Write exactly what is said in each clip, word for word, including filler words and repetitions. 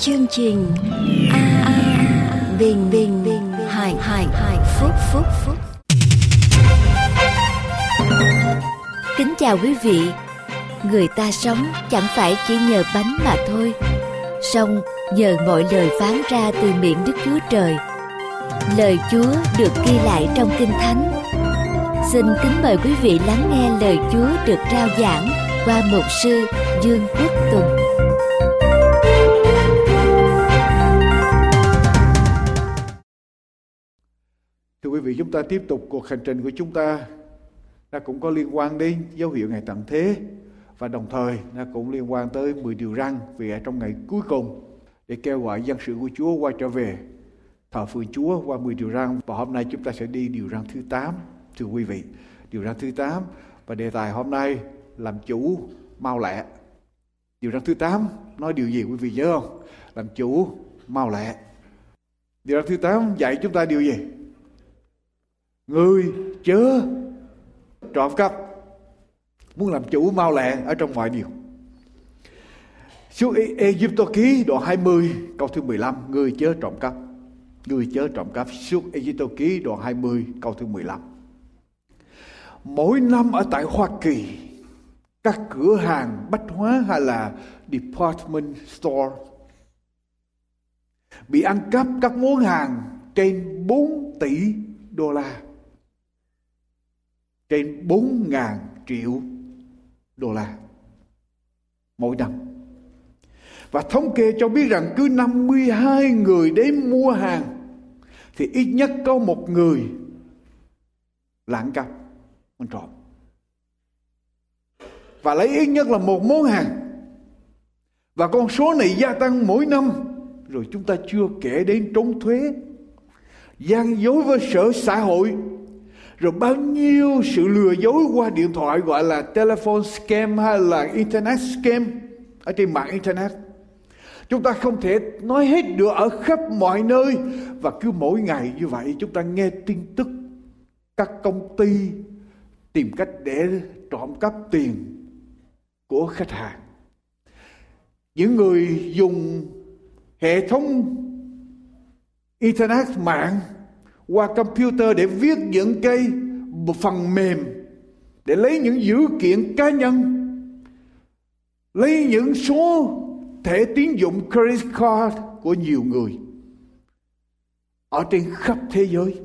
chương trình a à, a à, bình bình bình hải hải hải phúc phúc phúc. Kính chào quý vị. Người ta sống chẳng phải chỉ nhờ bánh mà thôi, song nhờ mọi lời phán ra từ miệng Đức Chúa Trời. Lời Chúa được ghi lại trong Kinh Thánh. Xin kính mời quý vị lắng nghe lời Chúa được rao giảng qua mục sư Dương Phước Tùng. Thưa quý vị, chúng ta tiếp tục cuộc hành trình của chúng ta. Nó cũng có liên quan đến dấu hiệu ngày tận thế, và đồng thời nó cũng liên quan tới mười điều răn vì ở trong ngày cuối cùng để kêu gọi dân sự của Chúa quay trở về thờ phượng Chúa qua mười điều răn. Và hôm nay chúng ta sẽ đi điều răn thứ tám. Thưa quý vị, điều răn thứ tám, và đề tài hôm nay làm chủ mau lẹ. Điều răn thứ tám nói điều gì quý vị nhớ không? Làm chủ mau lẹ. Điều răn thứ tám dạy chúng ta điều gì? Ngươi chớ trộm cắp. Muốn làm chủ mau lẹ ở trong mọi điều. Xuất Ê-díp-tô Ký đoạn hai mươi câu thứ mười lăm, ngươi chớ trộm cắp. Ngươi chớ trộm cắp. Xuất Ê-díp-tô Ký đoạn hai mươi câu thứ mười lăm. Mỗi năm ở tại Hoa Kỳ, các cửa hàng bách hóa hay là department store bị ăn cắp các món hàng trên bốn tỷ đô la. Trên bốn nghìn triệu đô la mỗi năm. Và thống kê cho biết rằng cứ năm mươi hai người đến mua hàng thì ít nhất có một người là ăn cắp, ăn trộm, và lấy ít nhất là một món hàng. Và con số này gia tăng mỗi năm. Rồi chúng ta chưa kể đến trốn thuế, gian dối với sở xã hội, rồi bao nhiêu sự lừa dối qua điện thoại gọi là telephone scam hay là internet scam ở trên mạng internet. Chúng ta không thể nói hết được ở khắp mọi nơi. Và cứ mỗi ngày như vậy chúng ta nghe tin tức các công ty tìm cách để trộm cắp tiền của khách hàng. Những người dùng hệ thống internet mạng qua computer để viết những cái phần mềm để lấy những dữ kiện cá nhân, lấy những số thẻ tín dụng credit card của nhiều người ở trên khắp thế giới.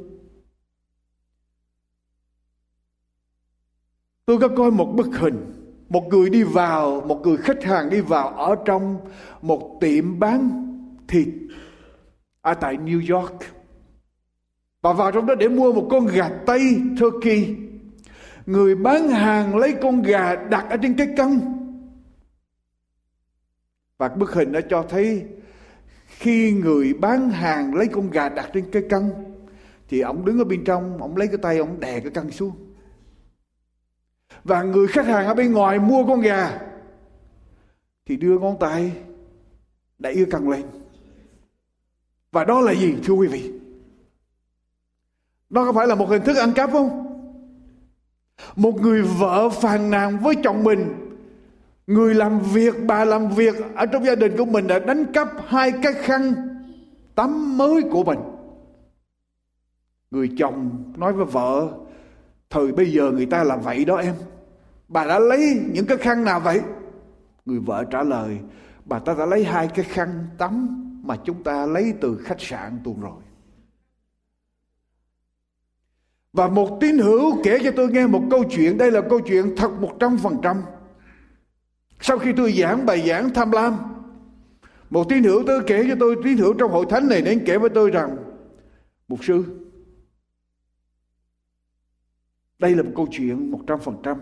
Tôi có coi một bức hình, một người đi vào, một người khách hàng đi vào ở trong một tiệm bán thịt ở tại New York. Và vào trong đó để mua một con gà Tây Turkey. Người bán hàng lấy con gà đặt ở trên cái cân. Và bức hình đã cho thấy khi người bán hàng lấy con gà đặt trên cái cân thì ông đứng ở bên trong, ông lấy cái tay, ông đè cái cân xuống. Và người khách hàng ở bên ngoài mua con gà thì đưa ngón tay đẩy cái cân lên. Và đó là gì thưa quý vị? Đó có phải là một hình thức ăn cắp không? Một người vợ phàn nàn với chồng mình. Người làm việc, bà làm việc ở trong gia đình của mình đã đánh cắp hai cái khăn tắm mới của mình. Người chồng nói với vợ, thời bây giờ người ta làm vậy đó em. Bà đã lấy những cái khăn nào vậy? Người vợ trả lời, bà ta đã lấy hai cái khăn tắm mà chúng ta lấy từ khách sạn tuần rồi. Và một tín hữu kể cho tôi nghe một câu chuyện. Đây là câu chuyện thật một trăm phần trăm. Sau khi tôi giảng bài giảng tham lam, một tín hữu tôi kể cho tôi, tín hữu trong hội thánh này đến kể với tôi rằng, mục sư, đây là một câu chuyện một trăm phần trăm.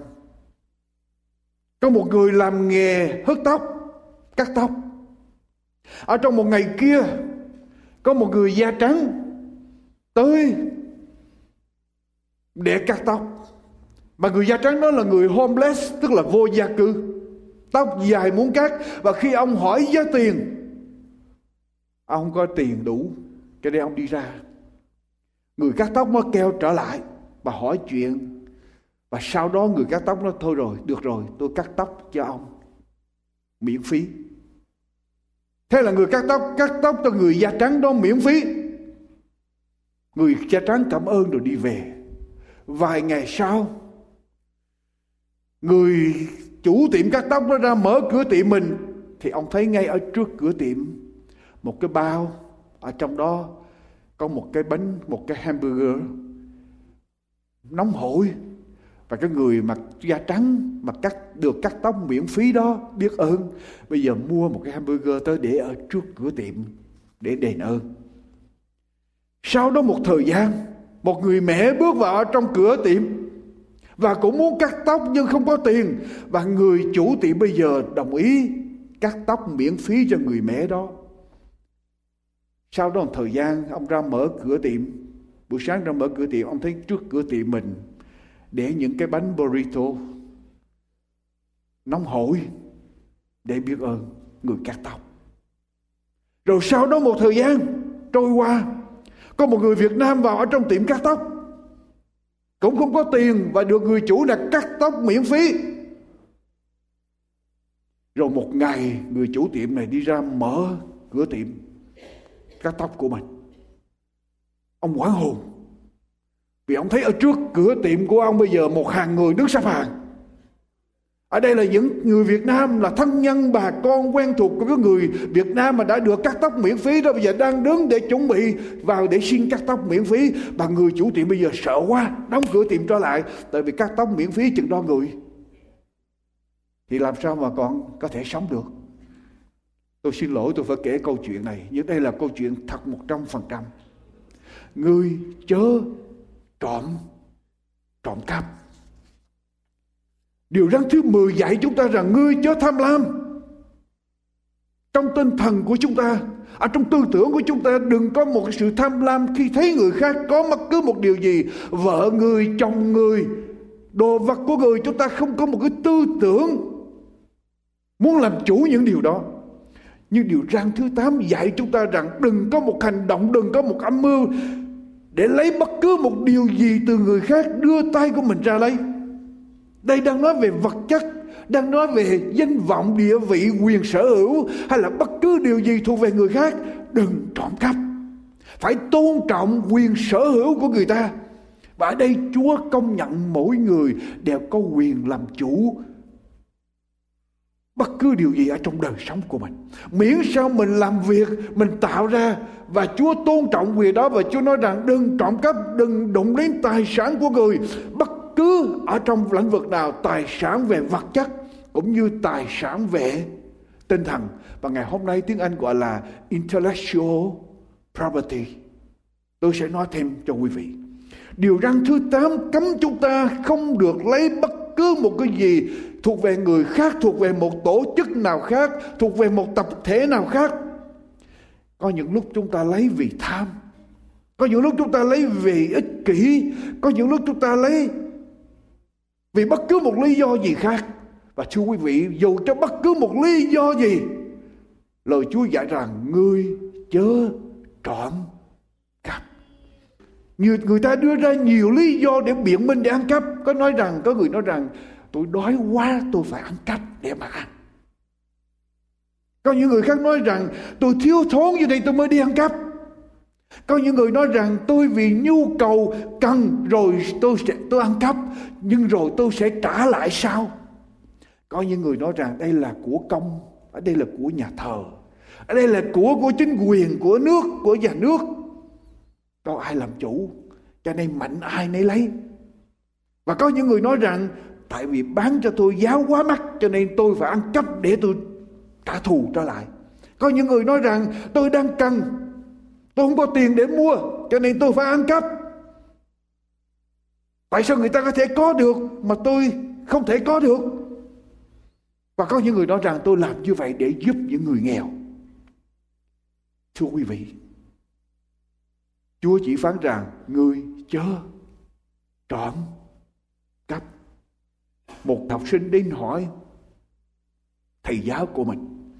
Có một người làm nghề hớt tóc, cắt tóc. Ở trong một ngày kia, có một người da trắng tới để cắt tóc. Mà người da trắng đó là người homeless, tức là vô gia cư. Tóc dài muốn cắt. Và khi ông hỏi giá tiền, ông không có tiền đủ, cho nên ông đi ra. Người cắt tóc nó kêu trở lại và hỏi chuyện. Và sau đó người cắt tóc nó thôi rồi, được rồi, tôi cắt tóc cho ông miễn phí. Thế là người cắt tóc, cắt tóc cho người da trắng đó miễn phí. Người da trắng cảm ơn rồi đi về. Vài ngày sau, người chủ tiệm cắt tóc đó ra mở cửa tiệm mình, thì ông thấy ngay ở trước cửa tiệm một cái bao, ở trong đó có một cái bánh, một cái hamburger nóng hổi. Và cái người mặc da trắng mà cắt được cắt tóc miễn phí đó biết ơn, bây giờ mua một cái hamburger tới để ở trước cửa tiệm để đền ơn. Sau đó một thời gian, một người mẹ bước vào trong cửa tiệm và cũng muốn cắt tóc nhưng không có tiền. Và người chủ tiệm bây giờ đồng ý cắt tóc miễn phí cho người mẹ đó. Sau đó một thời gian, ông ra mở cửa tiệm. Buổi sáng ra mở cửa tiệm, ông thấy trước cửa tiệm mình để những cái bánh burrito nóng hổi để biết ơn người cắt tóc. Rồi sau đó một thời gian trôi qua, có một người Việt Nam vào ở trong tiệm cắt tóc, cũng không có tiền và được người chủ là cắt tóc miễn phí. Rồi một ngày người chủ tiệm này đi ra mở cửa tiệm cắt tóc của mình. Ông hoảng hồn vì ông thấy ở trước cửa tiệm của ông bây giờ một hàng người đứng xếp hàng. Ở đây là những người Việt Nam, là thân nhân bà con quen thuộc của người Việt Nam mà đã được cắt tóc miễn phí đó, bây giờ đang đứng để chuẩn bị vào để xin cắt tóc miễn phí. Và người chủ tiệm bây giờ sợ quá, đóng cửa tiệm trở lại, tại vì cắt tóc miễn phí chừng đo người thì làm sao mà còn có thể sống được. Tôi xin lỗi, tôi phải kể câu chuyện này, nhưng đây là câu chuyện thật một trăm phần trăm. Người chớ trộm trộm cắp. Điều răn thứ mười dạy chúng ta rằng ngươi chớ tham lam. Trong tinh thần của chúng ta, ở trong tư tưởng của chúng ta, đừng có một sự tham lam khi thấy người khác có bất cứ một điều gì, vợ người, chồng người, đồ vật của người, chúng ta không có một cái tư tưởng muốn làm chủ những điều đó. Nhưng điều răn thứ tám dạy chúng ta rằng đừng có một hành động, đừng có một âm mưu để lấy bất cứ một điều gì từ người khác, đưa tay của mình ra lấy. Đây đang nói về vật chất, đang nói về danh vọng, địa vị, quyền sở hữu, hay là bất cứ điều gì thuộc về người khác. Đừng trộm cắp. Phải tôn trọng quyền sở hữu của người ta. Và ở đây Chúa công nhận mỗi người đều có quyền làm chủ bất cứ điều gì ở trong đời sống của mình, miễn sao mình làm việc, mình tạo ra. Và Chúa tôn trọng quyền đó, và Chúa nói rằng đừng trộm cắp, đừng đụng đến tài sản của người, bất cứ ở trong lĩnh vực nào, tài sản về vật chất cũng như tài sản về tinh thần. Và ngày hôm nay tiếng Anh gọi là intellectual property. Tôi sẽ nói thêm cho quý vị. Điều răn thứ tám cấm chúng ta không được lấy bất cứ một cái gì thuộc về người khác, thuộc về một tổ chức nào khác, thuộc về một tập thể nào khác. Có những lúc chúng ta lấy vì tham, có những lúc chúng ta lấy vì ích kỷ, có những lúc chúng ta lấy vì bất cứ một lý do gì khác. Và thưa quý vị, dù cho bất cứ một lý do gì, lời Chúa dạy rằng ngươi chớ trộm cắp. Như người ta đưa ra nhiều lý do để biện minh để ăn cắp. Có nói rằng, có người nói rằng tôi đói quá tôi phải ăn cắp để mà ăn. Có những người khác nói rằng tôi thiếu thốn như đây tôi mới đi ăn cắp. Có những người nói rằng tôi vì nhu cầu cần rồi tôi sẽ tôi ăn cắp, nhưng rồi tôi sẽ trả lại sau. Có những người nói rằng đây là của công, ở đây là của nhà thờ, ở đây là của của chính quyền, của nước, của nhà nước, đâu ai làm chủ, cho nên mạnh ai nấy lấy. Và có những người nói rằng tại vì bán cho tôi giá quá mắc cho nên tôi phải ăn cắp để tôi trả thù trở lại. Có những người nói rằng tôi đang cần, tôi không có tiền để mua cho nên tôi phải ăn cắp. Tại sao người ta có thể có được mà tôi không thể có được? Và có những người nói rằng tôi làm như vậy để giúp những người nghèo. Thưa quý vị, Chúa chỉ phán rằng ngươi chớ trộm cắp. Một học sinh đến hỏi thầy giáo của mình,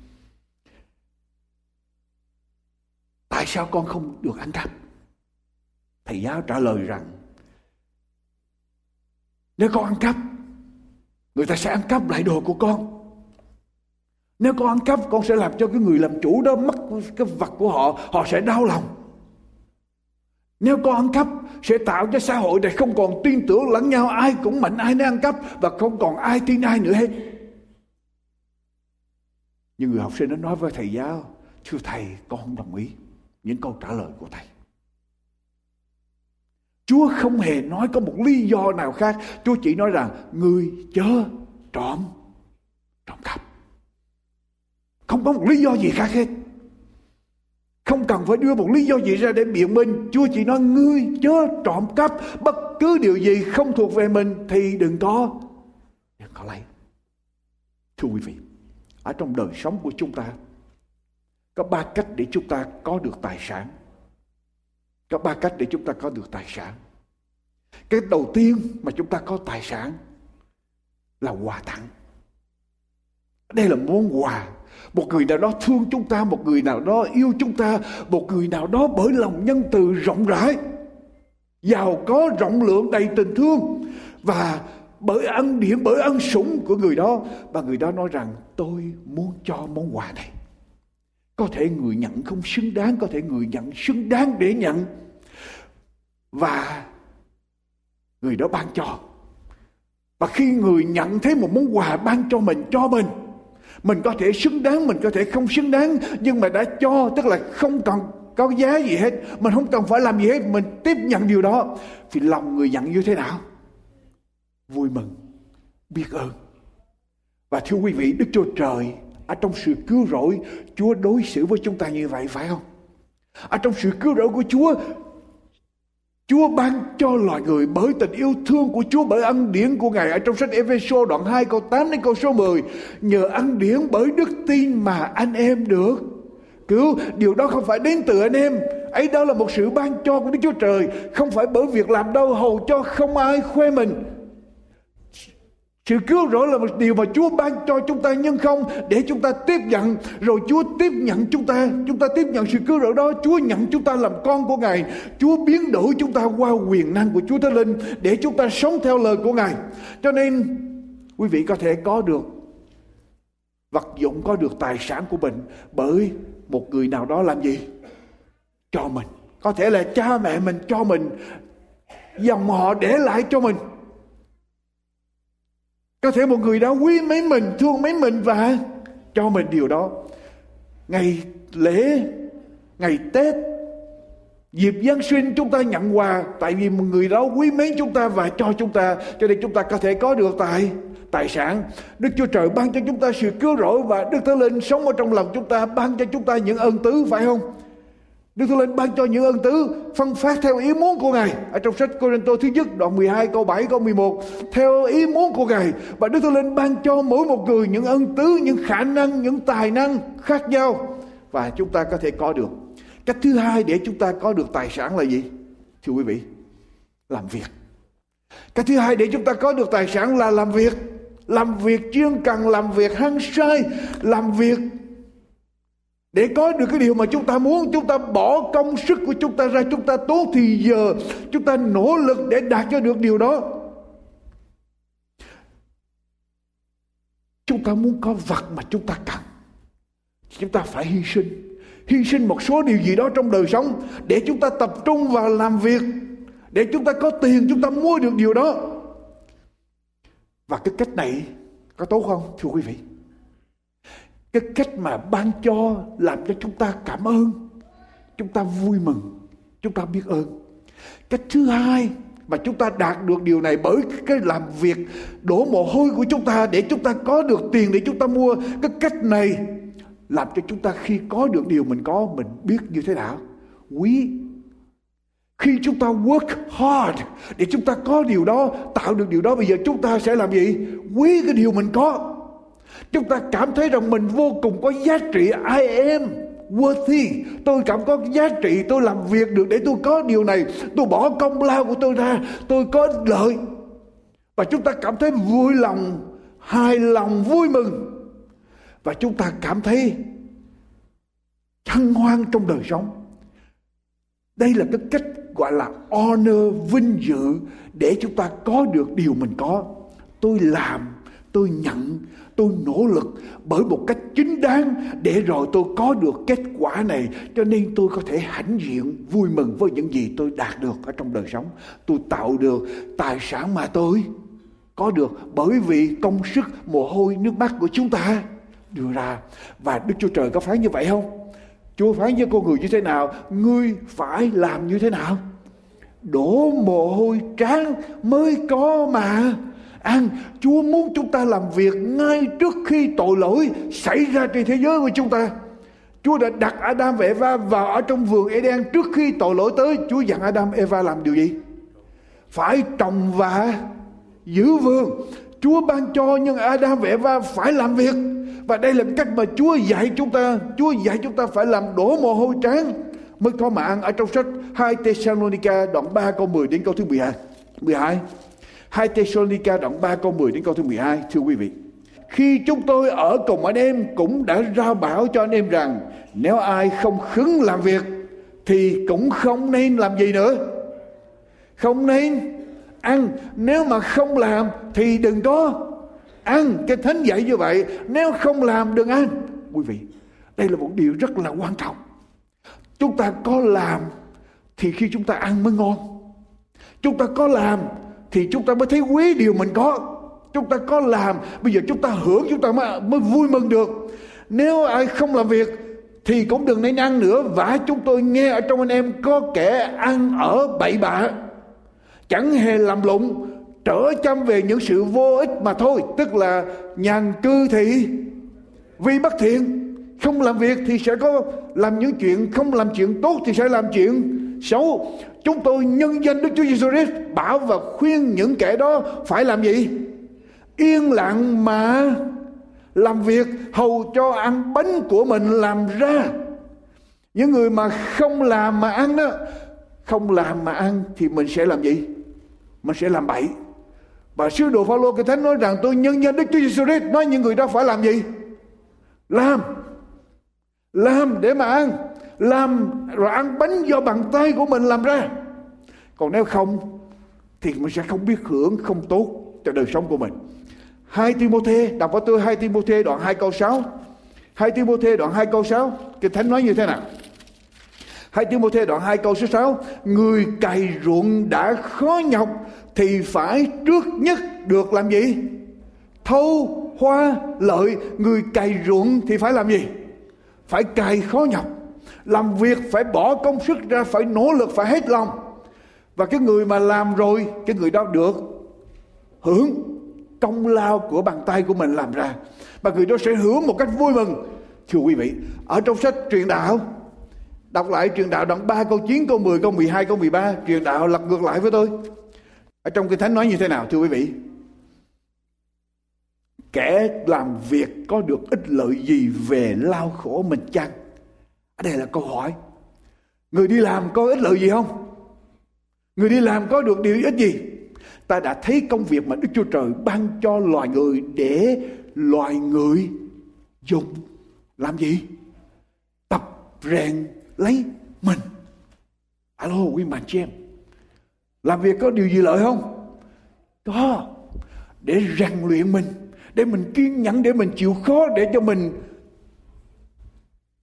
tại sao con không được ăn cắp? Thầy giáo trả lời rằng nếu con ăn cắp, người ta sẽ ăn cắp lại đồ của con. Nếu con ăn cắp, con sẽ làm cho cái người làm chủ đó mất cái vật của họ, họ sẽ đau lòng. Nếu con ăn cắp, sẽ tạo cho xã hội này không còn tin tưởng lẫn nhau, ai cũng mạnh ai nấy ăn cắp và không còn ai tin ai nữa hết. Nhưng người học sinh nó nói với thầy giáo, thưa thầy, con không đồng ý những câu trả lời của thầy. Chúa không hề nói có một lý do nào khác, Chúa chỉ nói rằng người chớ trộm, trộm cắp. Không có một lý do gì khác hết. Không cần phải đưa một lý do gì ra để biện minh. Chúa chỉ nói ngươi chớ trộm cắp. Bất cứ điều gì không thuộc về mình thì đừng có, đừng có lấy. Thưa quý vị, ở trong đời sống của chúng ta có ba cách để chúng ta có được tài sản. Có ba cách để chúng ta có được tài sản. Cái đầu tiên mà chúng ta có tài sản là quà tặng. Đây là món quà. Một người nào đó thương chúng ta, một người nào đó yêu chúng ta, một người nào đó bởi lòng nhân từ rộng rãi, giàu có, rộng lượng, đầy tình thương, và bởi ân điển, bởi ân sủng của người đó, và người đó nói rằng tôi muốn cho món quà này. Có thể người nhận không xứng đáng, có thể người nhận xứng đáng để nhận, và người đó ban cho. Và khi người nhận thấy một món quà ban cho mình, cho mình, mình có thể xứng đáng, mình có thể không xứng đáng, nhưng mà đã cho, tức là không cần có giá gì hết, mình không cần phải làm gì hết, mình tiếp nhận điều đó, thì lòng người nhận như thế nào? Vui mừng, biết ơn. Và thưa quý vị, Đức Chúa Trời ở trong sự cứu rỗi, Chúa đối xử với chúng ta như vậy, phải không? Ở trong sự cứu rỗi của Chúa, Chúa ban cho loài người bởi tình yêu thương của Chúa, bởi ân điển của Ngài. Ở trong sách Ê-phê-sô đoạn hai câu tám đến câu số mười, nhờ ân điển bởi đức tin mà anh em được cứu. Điều đó không phải đến từ anh em, ấy đó là một sự ban cho của Đức Chúa Trời, không phải bởi việc làm đâu, hầu cho không ai khoe mình. Sự cứu rỗi là một điều mà Chúa ban cho chúng ta nhân không, để chúng ta tiếp nhận, rồi Chúa tiếp nhận chúng ta. Chúng ta tiếp nhận sự cứu rỗi đó, Chúa nhận chúng ta làm con của Ngài. Chúa biến đổi chúng ta qua quyền năng của Chúa Thánh Linh để chúng ta sống theo lời của Ngài. Cho nên quý vị có thể có được vật dụng, có được tài sản của mình bởi một người nào đó làm gì? Cho mình. Có thể là cha mẹ mình cho mình, dòng họ để lại cho mình. Có thể một người đã quý mến mình, thương mến mình và cho mình điều đó. Ngày lễ, ngày Tết, dịp Giáng sinh chúng ta nhận quà, tại vì một người đó quý mến chúng ta và cho chúng ta. Cho nên chúng ta có thể có được tài tài sản. Đức Chúa Trời ban cho chúng ta sự cứu rỗi, và Đức Thánh Linh sống ở trong lòng chúng ta ban cho chúng ta những ân tứ, phải không? Đức Thánh Linh ban cho những ân tứ phân phát theo ý muốn của Ngài. Ở trong sách Corinto thứ nhất đoạn mười hai câu bảy câu mười một, theo ý muốn của Ngài. Và Đức Thánh Linh ban cho mỗi một người những ân tứ, những khả năng, những tài năng khác nhau, và chúng ta có thể có được. Cách thứ hai để chúng ta có được tài sản là gì? Thưa quý vị, làm việc. Cách thứ hai để chúng ta có được tài sản là làm việc. Làm việc chuyên cần, làm việc hăng say, làm việc để có được cái điều mà chúng ta muốn. Chúng ta bỏ công sức của chúng ta ra, chúng ta tốn thì giờ, chúng ta nỗ lực để đạt cho được điều đó. Chúng ta muốn có vật mà chúng ta cần, chúng ta phải hy sinh. Hy sinh một số điều gì đó trong đời sống để chúng ta tập trung vào làm việc, để chúng ta có tiền, chúng ta mua được điều đó. Và cái cách này có tốt không, thưa quý vị? Cái cách mà ban cho làm cho chúng ta cảm ơn, chúng ta vui mừng, chúng ta biết ơn. Cách thứ hai mà chúng ta đạt được điều này bởi cái làm việc đổ mồ hôi của chúng ta để chúng ta có được tiền để chúng ta mua. Cái cách này làm cho chúng ta khi có được điều mình có, mình biết như thế nào quý. Khi chúng ta work hard để chúng ta có điều đó, tạo được điều đó, bây giờ chúng ta sẽ làm gì? Quý cái điều mình có. Chúng ta cảm thấy rằng mình vô cùng có giá trị. I am worthy. Tôi cảm có giá trị. Tôi làm việc được để tôi có điều này. Tôi bỏ công lao của tôi ra. Tôi có ích lợi. Và chúng ta cảm thấy vui lòng, hài lòng, vui mừng. Và chúng ta cảm thấy thăng hoan trong đời sống. Đây là cái cách gọi là honor, vinh dự để chúng ta có được điều mình có. Tôi làm, Tôi nhận, tôi nỗ lực bởi một cách chính đáng để rồi tôi có được kết quả này. Cho nên tôi có thể hãnh diện, vui mừng với những gì tôi đạt được ở trong đời sống. Tôi tạo được tài sản mà tôi có được bởi vì công sức, mồ hôi, nước mắt của chúng ta đưa ra. Và Đức Chúa Trời có phán như vậy không? Chúa phán với con người như thế nào? Ngươi phải làm như thế nào? Đổ mồ hôi trán mới có mà ăn. Chúa muốn chúng ta làm việc ngay trước khi tội lỗi xảy ra trên thế giới của chúng ta. Chúa đã đặt Adam và Eva vào ở trong vườn Eden trước khi tội lỗi tới. Chúa dặn Adam Eva làm điều gì? Phải trồng và giữ vườn. Chúa ban cho nhưng Adam và Eva phải làm việc. Và đây là cách mà Chúa dạy chúng ta. Chúa dạy chúng ta phải làm đổ mồ hôi trán mới có mà ăn ở trong sách hai Tê-sa-lô-ni-ca đoạn ba câu mười đến câu thứ mười hai. hai Tê-sa-lô-ni-ca đoạn ba câu mười đến câu thứ mười hai. Thưa quý vị, khi chúng tôi ở cùng anh em cũng đã rao bảo cho anh em rằng nếu ai không khứng làm việc thì cũng không nên làm gì nữa. Không nên ăn. Nếu mà không làm thì đừng có ăn. Kinh Thánh dạy như vậy. Nếu không làm đừng ăn. Quý vị, đây là một điều rất là quan trọng. Chúng ta có làm thì khi chúng ta ăn mới ngon. Chúng ta có làm thì chúng ta mới thấy quý điều mình có. Chúng ta có làm, bây giờ chúng ta hưởng, chúng ta mới, mới vui mừng được. Nếu ai không làm việc thì cũng đừng nên ăn nữa. Vả chúng tôi nghe ở trong anh em có kẻ ăn ở bậy bạ, chẳng hề làm lụng, trở chăm về những sự vô ích mà thôi. Tức là nhàn cư thì vì bất thiện. Không làm việc thì sẽ có làm những chuyện, không làm chuyện tốt thì sẽ làm chuyện xấu. Chúng tôi nhân danh Đức Chúa Giêsu Christ bảo và khuyên những kẻ đó phải làm gì? Yên lặng mà làm việc, hầu cho ăn bánh của mình làm ra. Những người mà không làm mà ăn đó, không làm mà ăn thì mình sẽ làm gì? Mình sẽ làm bậy. Và sứ đồ Phaolô Kinh Thánh nói rằng tôi nhân danh Đức Chúa Giêsu Christ nói những người đó phải làm gì? Làm. Làm để mà ăn. Làm rồi ăn bánh do bàn tay của mình làm ra. Còn nếu không thì mình sẽ không biết hưởng, không tốt cho đời sống của mình. Hai Ti-mô-thê, đọc với tôi hai Ti-mô-thê đoạn hai câu sáu. hai Ti-mô-thê đoạn hai câu sáu, Kinh Thánh nói như thế nào? hai Ti-mô-thê đoạn hai câu số sáu. Người cày ruộng đã khó nhọc thì phải trước nhất được làm gì? Thâu hoa lợi. Người cày ruộng thì phải làm gì? Phải cày khó nhọc, làm việc phải bỏ công sức ra, phải nỗ lực, phải hết lòng. Và cái người mà làm rồi, cái người đó được hưởng công lao của bàn tay của mình làm ra. Và người đó sẽ hưởng một cách vui mừng. Thưa quý vị, ở trong sách Truyền đạo, đọc lại Truyền đạo đoạn ba câu chín, câu mười, câu mười hai, câu mười ba. Truyền đạo lật ngược lại với tôi. Ở trong Kinh Thánh nói như thế nào thưa quý vị? Kẻ làm việc có được ích lợi gì về lao khổ mình chăng? Ở đây là câu hỏi. Người đi làm có ích lợi gì không? Người đi làm có được điều ích gì? Ta đã thấy công việc mà Đức Chúa Trời ban cho loài người để loài người dùng làm gì? Tập rèn lấy mình. Alo quý bạn chị em, làm việc có điều gì lợi không? Có. Để rèn luyện mình, để mình kiên nhẫn, để mình chịu khó, để cho mình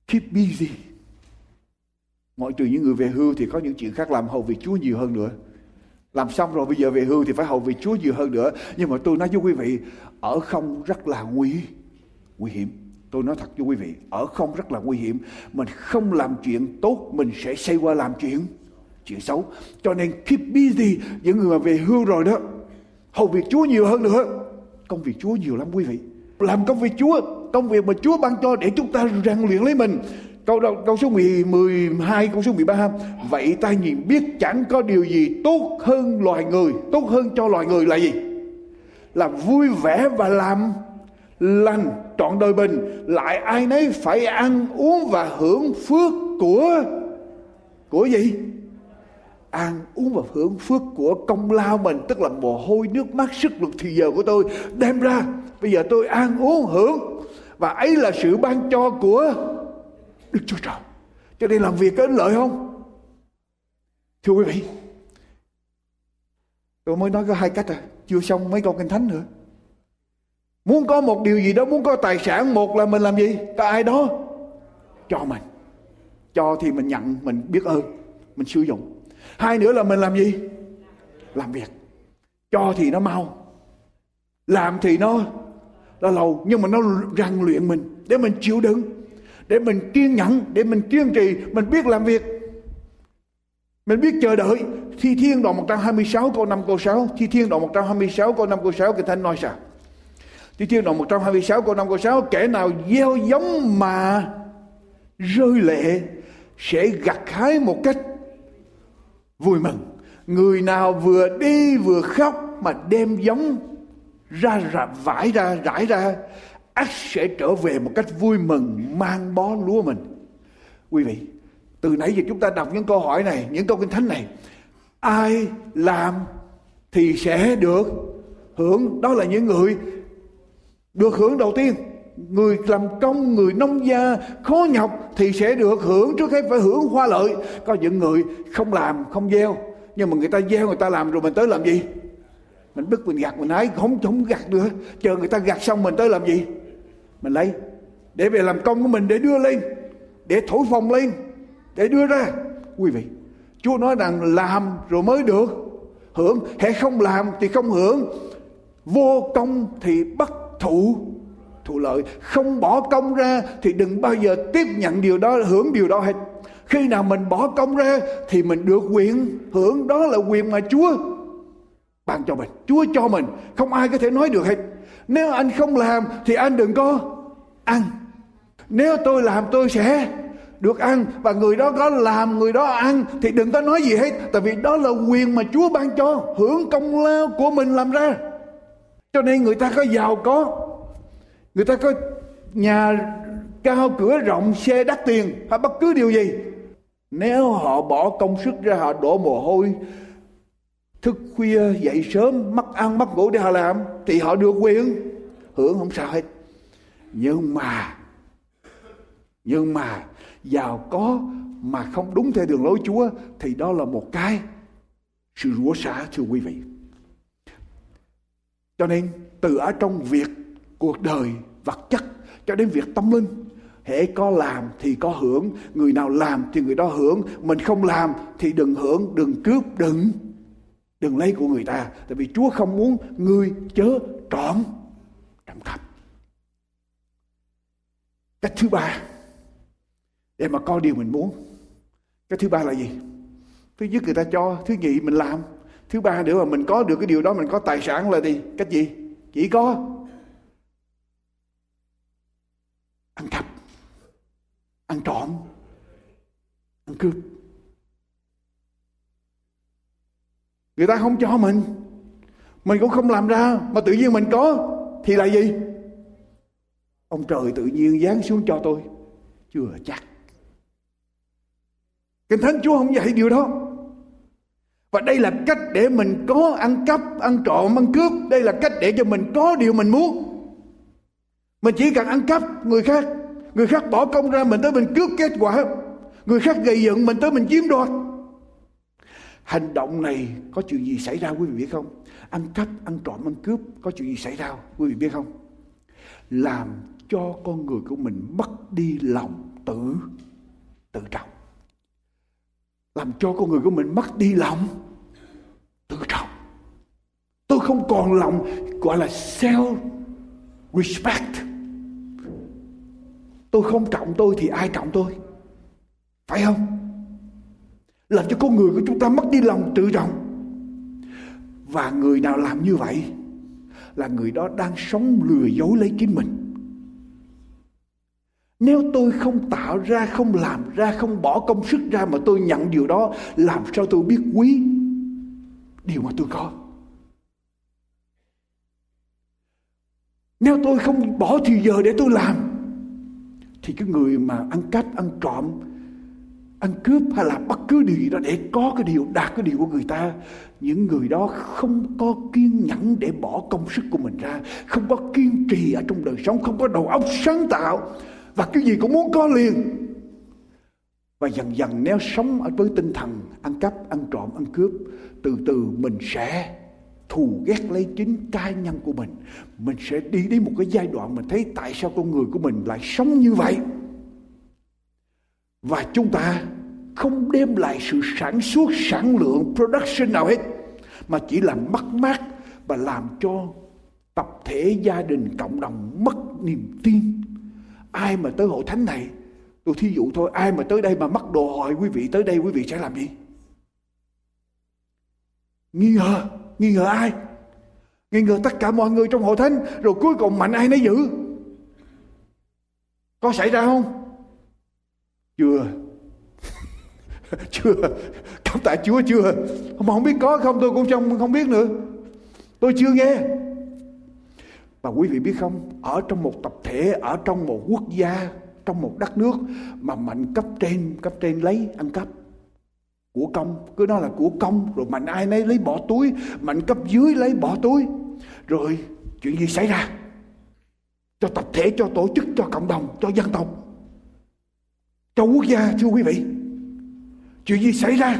keep busy. Ngoại trừ những người về hưu thì có những chuyện khác làm hầu việc Chúa nhiều hơn nữa. Làm xong rồi bây giờ về hưu thì phải hầu việc Chúa nhiều hơn nữa. Nhưng mà tôi nói với quý vị, ở không rất là nguy, nguy hiểm. Tôi nói thật với quý vị, ở không rất là nguy hiểm. Mình không làm chuyện tốt, mình sẽ xoay qua làm chuyện, chuyện xấu. Cho nên keep busy, những người mà về hưu rồi đó, hầu việc Chúa nhiều hơn nữa. Công việc Chúa nhiều lắm quý vị. Làm công việc Chúa, công việc mà Chúa ban cho để chúng ta rèn luyện lấy mình. Câu, câu số mười hai, câu số mười ba. Vậy ta nhìn biết chẳng có điều gì tốt hơn loài người, tốt hơn cho loài người là gì? Là vui vẻ và làm lành trọn đời mình. Lại ai nấy phải ăn uống và hưởng phước của của gì? Ăn uống và hưởng phước của công lao mình, tức là mồ hôi, nước mắt, sức lực, thì giờ của tôi đem ra. Bây giờ tôi ăn uống hưởng, và ấy là sự ban cho của Đức Chúa Trời. Cho nên làm việc có ích lợi không? Thưa quý vị, tôi mới nói có hai cách à, chưa xong mấy câu Kinh Thánh nữa. Muốn có một điều gì đó, muốn có tài sản, một là mình làm gì? Có ai đó cho mình. Cho thì mình nhận, mình biết ơn, mình sử dụng. Hai nữa là mình làm gì? Làm việc. Cho thì nó mau, làm thì nó là lâu, nhưng mà nó rèn luyện mình để mình chịu đựng, để mình kiên nhẫn, để mình kiên trì, mình biết làm việc, mình biết chờ đợi. Thi Thiên đoạn một trăm hai mươi sáu câu năm câu sáu. Thi Thiên đoạn một trăm hai mươi sáu câu năm câu sáu. Kinh Thánh nói sao? Thi Thiên đoạn một trăm hai mươi sáu câu năm câu sáu. Kẻ nào gieo giống mà rơi lệ sẽ gặt hái một cách vui mừng. Người nào vừa đi vừa khóc mà đem giống ra rạp vải ra rải ra, ắt sẽ trở về một cách vui mừng mang bó lúa mình. Quý vị, từ nãy giờ chúng ta đọc những câu hỏi này, những câu Kinh Thánh này, ai làm thì sẽ được hưởng. Đó là những người được hưởng đầu tiên. Người làm công, người nông gia khó nhọc thì sẽ được hưởng, trước hết phải hưởng hoa lợi. Có những người không làm, không gieo, nhưng mà người ta gieo, người ta làm rồi mình tới làm gì? Mình bứt, mình gặt, mình hái. Không, không gặt nữa, chờ người ta gặt xong mình tới làm gì? Mình lấy, để về làm công của mình, để đưa lên, để thổi phồng lên, để đưa ra. Quý vị, Chúa nói rằng làm rồi mới được hưởng, hễ không làm thì không hưởng. Vô công thì bất thụ thụ lợi. Không bỏ công ra thì đừng bao giờ tiếp nhận điều đó, hưởng điều đó hết. Khi nào mình bỏ công ra thì mình được quyền hưởng. Đó là quyền mà Chúa ban cho mình, Chúa cho mình, không ai có thể nói được hết. Nếu anh không làm thì anh đừng có ăn. Nếu tôi làm tôi sẽ được ăn, và người đó có làm người đó ăn thì đừng có nói gì hết. Tại vì đó là quyền mà Chúa ban cho, hưởng công lao của mình làm ra. Cho nên người ta có giàu có, người ta có nhà cao cửa rộng, xe đắt tiền, hay bất cứ điều gì, nếu họ bỏ công sức ra, họ đổ mồ hôi, thức khuya dậy sớm, mất ăn mất ngủ để họ làm, thì họ được quyền hưởng, không sao hết. Nhưng mà Nhưng mà giàu có mà không đúng theo đường lối Chúa thì đó là một cái sự rủa xả, thưa quý vị. Cho nên từ ở trong việc cuộc đời vật chất cho đến việc tâm linh, hễ có làm thì có hưởng. Người nào làm thì người đó hưởng. Mình không làm thì đừng hưởng, đừng cướp, đừng Đừng lấy của người ta. Tại vì Chúa không muốn người chớ trộm trộm cắp. Cách thứ ba để mà coi điều mình muốn. Cái thứ ba là gì? Thứ nhất người ta cho, thứ nhì mình làm, thứ ba nữa là mình có được cái điều đó, mình có tài sản là gì? Cách gì? Chỉ có ăn cắp, ăn trộm, ăn cướp. Người ta không cho mình, mình cũng không làm ra, mà tự nhiên mình có thì là gì? Ông trời tự nhiên giáng xuống cho tôi. Chưa chắc. Kinh Thánh Chúa không dạy điều đó. Và đây là cách để mình có ăn cắp, ăn trộm, ăn cướp. Đây là cách để cho mình có điều mình muốn. Mình chỉ cần ăn cắp người khác, người khác bỏ công ra mình tới mình cướp kết quả, người khác gây dựng mình tới mình chiếm đoạt. Hành động này có chuyện gì xảy ra quý vị biết không? Ăn cắp, ăn trộm, ăn cướp có chuyện gì xảy ra quý vị biết không? Làm cho con người của mình mất đi lòng tự tự trọng. Làm cho con người của mình mất đi lòng tự trọng. Tôi không còn lòng gọi là self respect. Tôi không trọng tôi thì ai trọng tôi? Phải không? Làm cho con người của chúng ta mất đi lòng tự trọng. Và người nào làm như vậy là người đó đang sống lừa dối lấy chính mình. Nếu tôi không tạo ra, không làm ra, không bỏ công sức ra mà tôi nhận điều đó, làm sao tôi biết quý điều mà tôi có? Nếu tôi không bỏ thì giờ để tôi làm, thì cái người mà ăn cắp, ăn trộm, ăn cướp hay làm bất cứ điều gì đó để có cái điều, đạt cái điều của người ta, những người đó không có kiên nhẫn để bỏ công sức của mình ra, không có kiên trì ở trong đời sống, không có đầu óc sáng tạo, và cái gì cũng muốn có liền. Và dần dần nếu sống với tinh thần ăn cắp, ăn trộm, ăn cướp, từ từ mình sẽ thù ghét lấy chính cá nhân của mình. Mình sẽ đi đến một cái giai đoạn mình thấy tại sao con người của mình lại sống như vậy. Và chúng ta không đem lại sự sản xuất, sản lượng, production nào hết, mà chỉ làm mất mát và làm cho tập thể, gia đình, cộng đồng mất niềm tin. Ai mà tới hội thánh này, tôi thí dụ thôi, ai mà tới đây mà mắc đồ hỏi quý vị tới đây, quý vị sẽ làm gì? Nghi ngờ. Nghi ngờ ai? Nghi ngờ tất cả mọi người trong hội thánh. Rồi cuối cùng mạnh ai nấy giữ. Có xảy ra không? Chưa. Chưa. Cảm tạ Chúa chưa. Mà không biết có không tôi cũng trong không biết nữa. Tôi chưa nghe. Và quý vị biết không, ở trong một tập thể, ở trong một quốc gia, trong một đất nước mà mạnh cấp trên, cấp trên lấy ăn cắp của công, cứ nói là của công, rồi mạnh ai nấy lấy bỏ túi, mạnh cấp dưới lấy bỏ túi, rồi chuyện gì xảy ra cho tập thể, cho tổ chức, cho cộng đồng, cho dân tộc, cho quốc gia? Thưa quý vị, chuyện gì xảy ra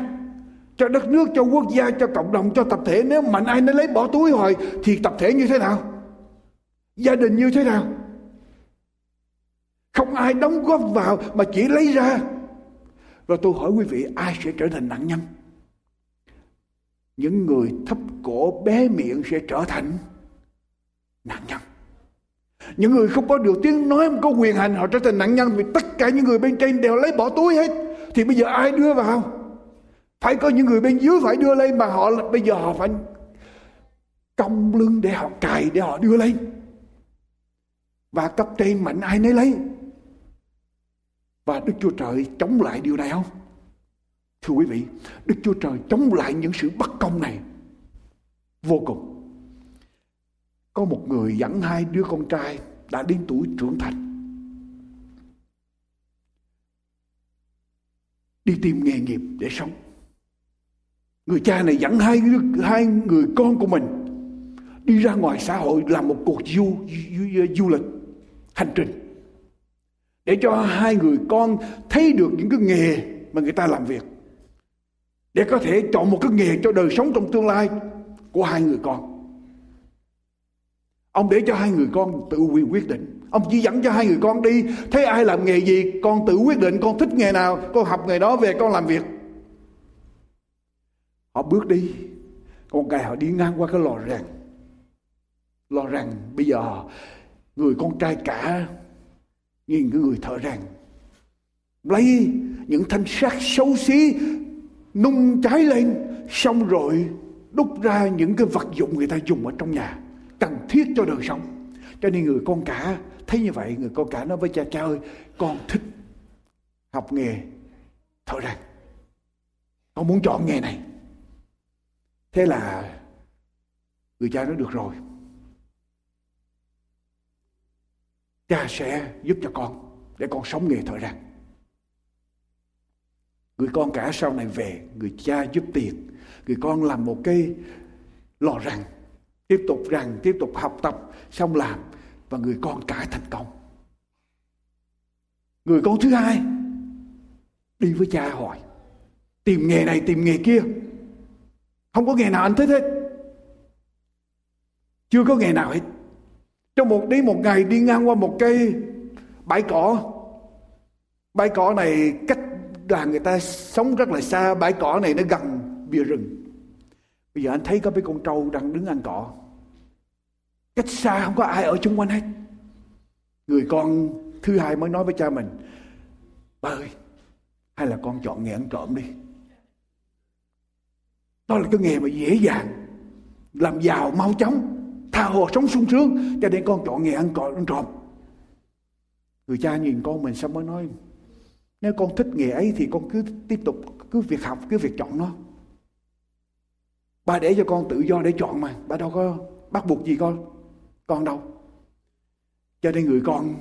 cho đất nước, cho quốc gia, cho cộng đồng, cho tập thể nếu mạnh ai nấy lấy bỏ túi rồi? Thì tập thể như thế nào, gia đình như thế nào? Không ai đóng góp vào mà chỉ lấy ra. Rồi tôi hỏi quý vị, ai sẽ trở thành nạn nhân? Những người thấp cổ bé miệng sẽ trở thành nạn nhân. Những người không có được tiếng nói, không có quyền hành, họ trở thành nạn nhân. Vì tất cả những người bên trên đều lấy bỏ túi hết. Thì bây giờ ai đưa vào? Phải có những người bên dưới phải đưa lên, mà họ bây giờ họ phải cong lưng để họ cài, để họ đưa lên. Và cấp trên mạnh ai nấy lấy. Và Đức Chúa Trời chống lại điều này không? Thưa quý vị, Đức Chúa Trời chống lại những sự bất công này vô cùng. Có một người dẫn hai đứa con trai đã đến tuổi trưởng thành đi tìm nghề nghiệp để sống. Người cha này dẫn hai đứa, hai người con của mình đi ra ngoài xã hội làm một cuộc du, du, du lịch, hành trình, để cho hai người con thấy được những cái nghề mà người ta làm việc, để có thể chọn một cái nghề cho đời sống trong tương lai của hai người con. Ông để cho hai người con tự quyền quyết định. Ông chỉ dẫn cho hai người con đi, thấy ai làm nghề gì, con tự quyết định con thích nghề nào, con học nghề đó về con làm việc. Họ bước đi, con cái họ đi ngang qua cái lò rèn. Lò rèn bây giờ người con trai cả nhìn cái người thợ rèn lấy những thanh sắt xấu xí nung cháy lên, xong rồi đúc ra những cái vật dụng người ta dùng ở trong nhà cần thiết cho đời sống. Cho nên người con cả thấy như vậy, người con cả nói với cha: cha ơi, con thích học nghề thợ rèn, con muốn chọn nghề này. Thế là người cha nói được rồi, cha sẽ giúp cho con để con sống nghề thợ rèn. Người con cả sau này về, người cha giúp tiền, người con làm một cái lò rèn, tiếp tục rèn, tiếp tục học tập, xong làm, và người con cả thành công. Người con thứ hai đi với cha hỏi, tìm nghề này tìm nghề kia, không có nghề nào anh thích hết, chưa có nghề nào hết. Trong một đi một ngày đi ngang qua một cái bãi cỏ. Bãi cỏ này cách là người ta sống rất là xa. Bãi cỏ này nó gần bìa rừng. Bây giờ anh thấy có mấy con trâu đang đứng ăn cỏ. Cách xa không có ai ở chung quanh hết. Người con thứ hai mới nói với cha mình: ba ơi, hay là con chọn nghề ăn trộm đi. Đó là cái nghề mà dễ dàng, làm giàu mau chóng, tha hồ sống sung sướng, cho nên con chọn nghề ăn cỏ ăn trộm. Người cha nhìn con mình xong mới nói: nếu con thích nghề ấy thì con cứ tiếp tục, cứ việc học, cứ việc chọn nó. Ba để cho con tự do để chọn mà, ba đâu có bắt buộc gì con con đâu. Cho nên người con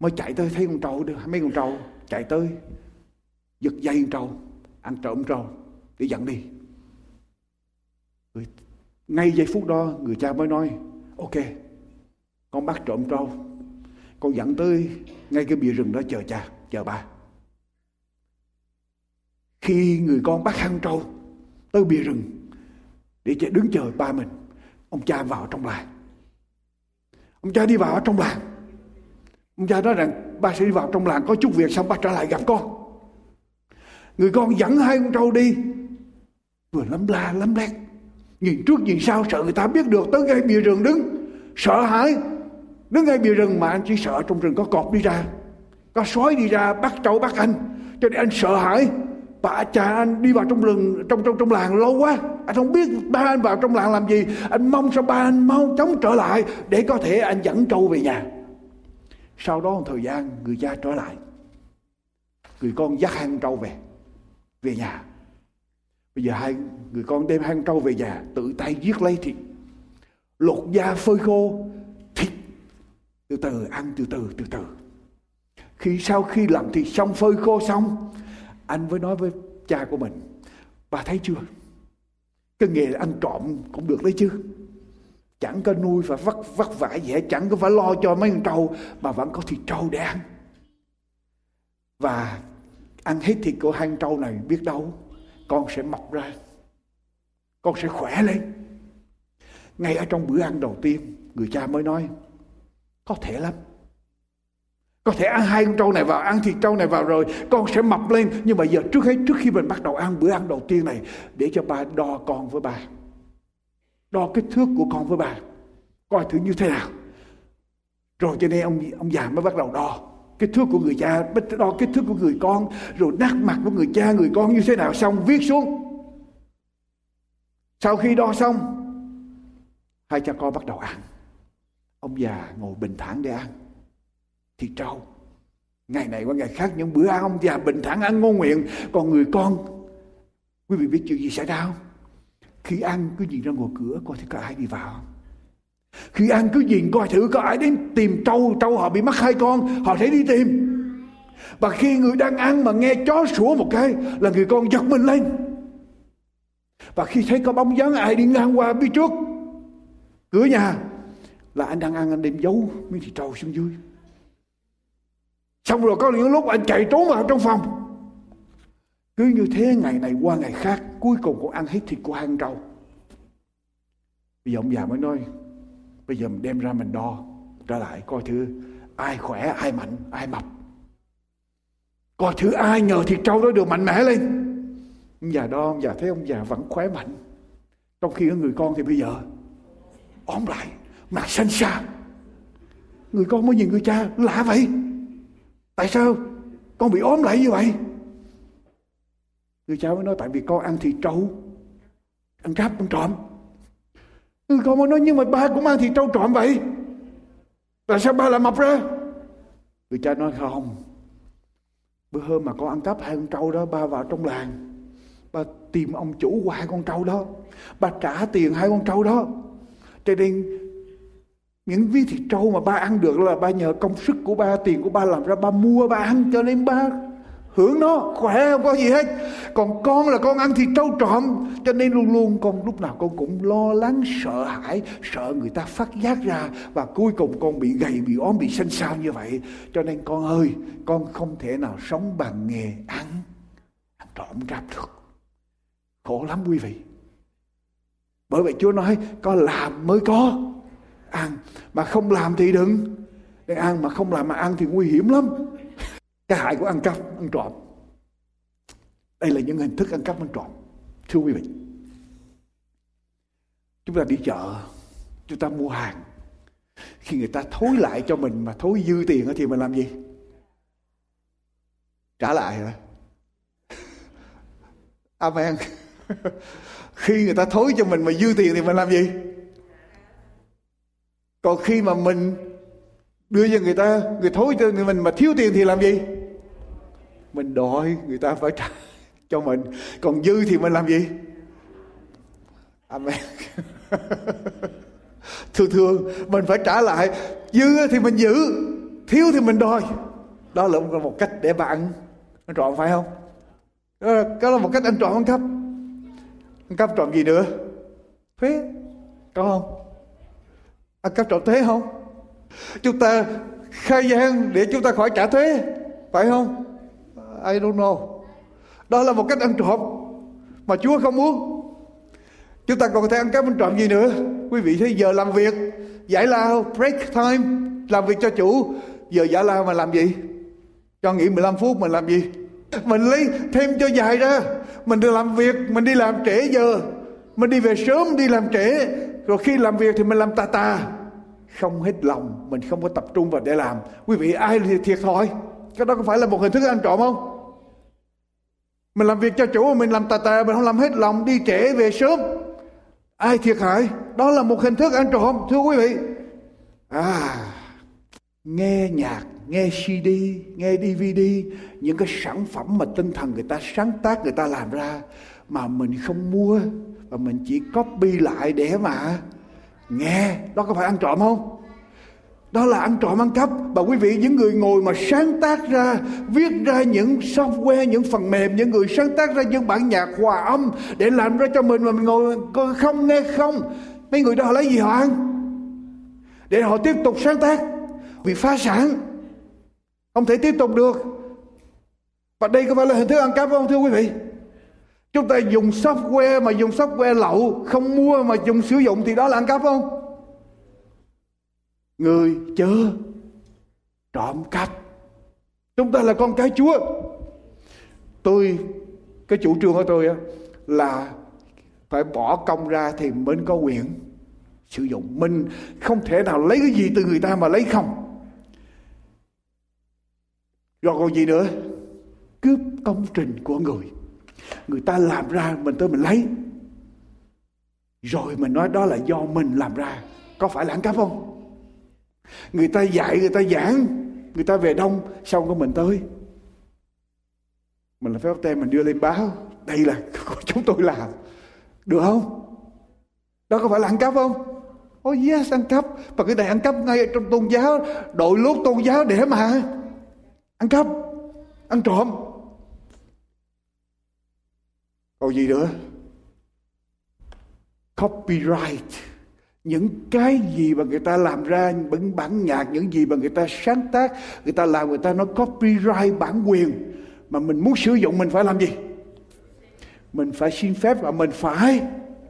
mới chạy tới, thấy con trâu, mấy con trâu, chạy tới giật dây con trâu, ăn trộm trâu để dẫn đi. Người ngay giây phút đó người cha mới nói: ok, con bắt trộm trâu, con dẫn tới ngay cái bìa rừng đó chờ cha, chờ ba. Khi người con bắt hang trâu tới bìa rừng để đứng chờ ba mình, Ông cha vào trong làng. Ông cha đi vào trong làng. Ông cha nói rằng ba sẽ đi vào trong làng, có chút việc xong ba trở lại gặp con. Người con dẫn hai con trâu đi, vừa lấm la lấm lét, nhìn trước nhìn sau sợ người ta biết được, tới ngay bìa rừng đứng, sợ hãi. Đứng ngay bìa rừng mà anh chỉ sợ trong rừng có cọp đi ra, có sói đi ra bắt trâu bắt anh, cho nên anh sợ hãi. Bà cha anh đi vào trong rừng, trong trong trong làng lâu quá, anh không biết ba anh vào trong làng làm gì. Anh mong sao ba anh mau chóng trở lại để có thể anh dẫn trâu về nhà. Sau đó một thời gian người cha trở lại, người con dắt hai con trâu về về nhà. Bây giờ hai người con đem hai con trâu về nhà, tự tay giết lấy thịt, lột da phơi khô thịt, từ từ ăn, từ từ từ từ. Khi sau khi làm thịt xong, phơi khô xong, anh mới nói với cha của mình, bà thấy chưa, cái nghề ăn trộm cũng được đấy chứ, chẳng có nuôi và vất vất vả dễ, chẳng có phải lo cho mấy con trâu mà vẫn có thịt trâu để ăn. Và ăn hết thịt của hai con trâu này, biết đâu con sẽ mọc ra, con sẽ khỏe lên. Ngay ở trong bữa ăn đầu tiên, người cha mới nói, có thể lắm, có thể ăn hai con trâu này vào, ăn thịt trâu này vào rồi con sẽ mập lên. Nhưng mà giờ trước hết, trước khi mình bắt đầu ăn bữa ăn đầu tiên này, để cho ba đo con với ba, đo kích thước của con với ba, coi thử như thế nào. Rồi cho nên ông ông già mới bắt đầu đo kích thước của người cha, đo kích thước của người con, rồi nét mặt của người cha, người con như thế nào, xong viết xuống. Sau khi đo xong, hai cha con bắt đầu ăn. Ông già ngồi bình thản để ăn thịt trâu. Ngày này qua ngày khác, những bữa ăn ông già bình thản ăn ngon miệng. Còn người con, quý vị biết chuyện gì xảy ra không? Khi ăn cứ nhìn ra ngoài cửa coi thử có ai đi vào. Khi ăn cứ nhìn coi thử có ai đến tìm trâu, trâu họ bị mất hai con, họ sẽ đi tìm. Và khi người đang ăn mà nghe chó sủa một cái là người con giật mình lên. Và khi thấy có bóng dáng ai đi ngang qua phía trước cửa nhà là anh đang ăn, anh đem giấu miếng thịt trâu xuống dưới. Xong rồi có những lúc anh chạy trốn vào trong phòng. Cứ như thế ngày này qua ngày khác, cuối cùng cũng ăn hết thịt của hai con trâu. Bây giờ ông già mới nói, bây giờ mình đem ra mình đo trở lại, coi thử ai khỏe, ai mạnh, ai mập, coi thử ai nhờ thịt trâu đó được mạnh mẽ lên. Ông già đo, ông già thấy ông già vẫn khỏe mạnh, trong khi người con thì bây giờ ốm lại, mặt xanh xao. Người con mới nhìn người cha, lạ vậy, tại sao con bị ốm lại như vậy? Người cha mới nói, tại vì con ăn thịt trâu, ăn cắp, ăn trộm. Người con mới nói, nhưng mà ba cũng ăn thịt trâu trộm vậy, tại sao ba lại mập ra? Người cha nói, không, bữa hôm mà con ăn cắp hai con trâu đó, ba vào trong làng, ba tìm ông chủ của hai con trâu đó, ba trả tiền hai con trâu đó, cho nên những ví thịt trâu mà ba ăn được là ba nhờ công sức của ba, tiền của ba làm ra, ba mua ba ăn, cho nên ba hưởng nó, khỏe không có gì hết. Còn con là con ăn thịt trâu trộm, cho nên luôn luôn con lúc nào con cũng lo lắng, sợ hãi, sợ người ta phát giác ra, và cuối cùng con bị gầy, bị ốm, bị xanh xao như vậy. Cho nên con ơi, con không thể nào sống bằng nghề ăn ăn trộm rạp được, khổ lắm quý vị. Bởi vậy Chúa nói, có làm mới có ăn, mà không làm thì đừng để ăn, mà không làm mà ăn thì nguy hiểm lắm. Cái hại của ăn cắp, ăn trộm. Đây là những hình thức ăn cắp, ăn trộm. Thưa quý vị, chúng ta đi chợ, chúng ta mua hàng, khi người ta thối lại cho mình mà thối dư tiền thì mình làm gì? Trả lại hả? Amen. Khi người ta thối cho mình mà dư tiền thì mình làm gì? Còn khi mà mình đưa cho người ta, người thối cho người mình mà thiếu tiền thì làm gì? Mình đòi người ta phải trả cho mình. Còn dư thì mình làm gì? Amen. Thường thường mình phải trả lại. Dư thì mình giữ, thiếu thì mình đòi. Đó là một cách để bạn ăn, ăn trộm, phải không? Đó là một cách ăn trộm, ăn cắp. Ăn cắp trộm gì nữa? Thuế, có không? Ăn cắp trộm thuế không? Chúng ta khai gian để chúng ta khỏi trả thuế, phải không? I don't know. Đó là một cách ăn trộm mà Chúa không muốn. Chúng ta còn có thể ăn cắp ăn trộm gì nữa? Quý vị thấy giờ làm việc, giải lao, break time, làm việc cho chủ. Giờ giải lao mà làm gì? Cho nghỉ mười lăm phút mình làm gì? Mình lấy thêm cho dài ra. Mình đi làm việc, mình đi làm trễ giờ. Mình đi về sớm, đi làm trễ. Rồi khi làm việc thì mình làm tà tà. Không hết lòng, mình không có tập trung vào để làm. Quý vị, ai thiệt thòi? Cái đó có phải là một hình thức ăn trộm không? Mình làm việc cho chủ, mình làm tà tà, mình không làm hết lòng, đi trễ về sớm. Ai thiệt hại? Đó là một hình thức ăn trộm, thưa quý vị. À, nghe nhạc, nghe xê đê, nghe đê vê đê, những cái sản phẩm mà tinh thần người ta sáng tác, người ta làm ra mà mình không mua, và mình chỉ copy lại để mà nghe, đó có phải ăn trộm không? Đó là ăn trộm, ăn cắp. Và quý vị, những người ngồi mà sáng tác ra, viết ra những software, những phần mềm, những người sáng tác ra những bản nhạc hòa âm để làm ra cho mình, mà mình ngồi không nghe không, mấy người đó họ lấy gì họ ăn để họ tiếp tục sáng tác? Vì phá sản, không thể tiếp tục được. Và đây có phải là hình thức ăn cắp không, thưa quý vị? Chúng ta dùng software mà dùng software lậu, không mua mà dùng sử dụng, thì đó là ăn cắp không? Người chớ trộm cắp. Chúng ta là con cái Chúa. Tôi, cái chủ trương của tôi là phải bỏ công ra thì mình có quyền sử dụng. Mình không thể nào lấy cái gì từ người ta mà lấy không. Rồi còn gì nữa? Cướp công trình của người. Người ta làm ra, mình tới mình lấy. Rồi mình nói đó là do mình làm ra. Có phải là ăn cắp không? Người ta dạy, người ta giảng, người ta về đông, xong có mình tới, mình là phép tem, mình đưa lên báo, đây là chúng tôi làm, được không? Đó có phải là ăn cắp không? Oh yes, ăn cắp. Và cái này ăn cắp ngay trong tôn giáo, đội lốt tôn giáo để mà ăn cắp, ăn trộm. Còn gì nữa? Copyright. Những cái gì mà người ta làm ra, những bản nhạc, những gì mà người ta sáng tác, người ta làm, người ta nói copyright, bản quyền. Mà mình muốn sử dụng mình phải làm gì? Mình phải xin phép và mình phải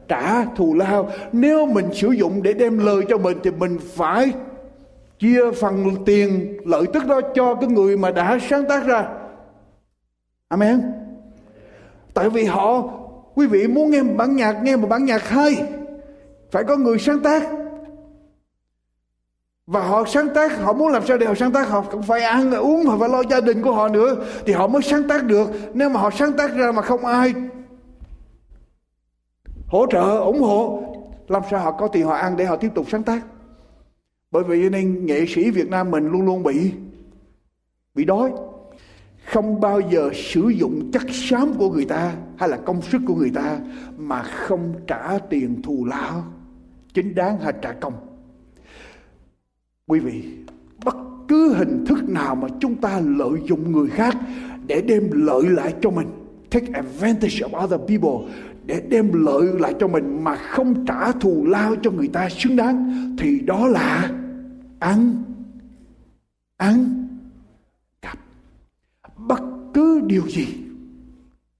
trả thù lao. Nếu mình sử dụng để đem lời cho mình thì mình phải chia phần tiền lợi tức đó cho cái người mà đã sáng tác ra. Amen. Tại vì họ, quý vị muốn nghe một bản nhạc, nghe một bản nhạc hay, phải có người sáng tác. Và họ sáng tác, họ muốn làm sao để họ sáng tác, họ cũng phải ăn, uống, họ phải lo gia đình của họ nữa, thì họ mới sáng tác được. Nếu mà họ sáng tác ra mà không ai hỗ trợ, ủng hộ, làm sao họ có tiền họ ăn để họ tiếp tục sáng tác? Bởi vì nên nghệ sĩ Việt Nam mình luôn luôn bị bị đói. Không bao giờ sử dụng chất xám của người ta hay là công sức của người ta mà không trả tiền thù lao chính đáng hay trả công. Quý vị, bất cứ hình thức nào mà chúng ta lợi dụng người khác để đem lợi lại cho mình, take advantage of other people, để đem lợi lại cho mình mà không trả thù lao cho người ta xứng đáng, thì đó là ăn ăn bất cứ điều gì,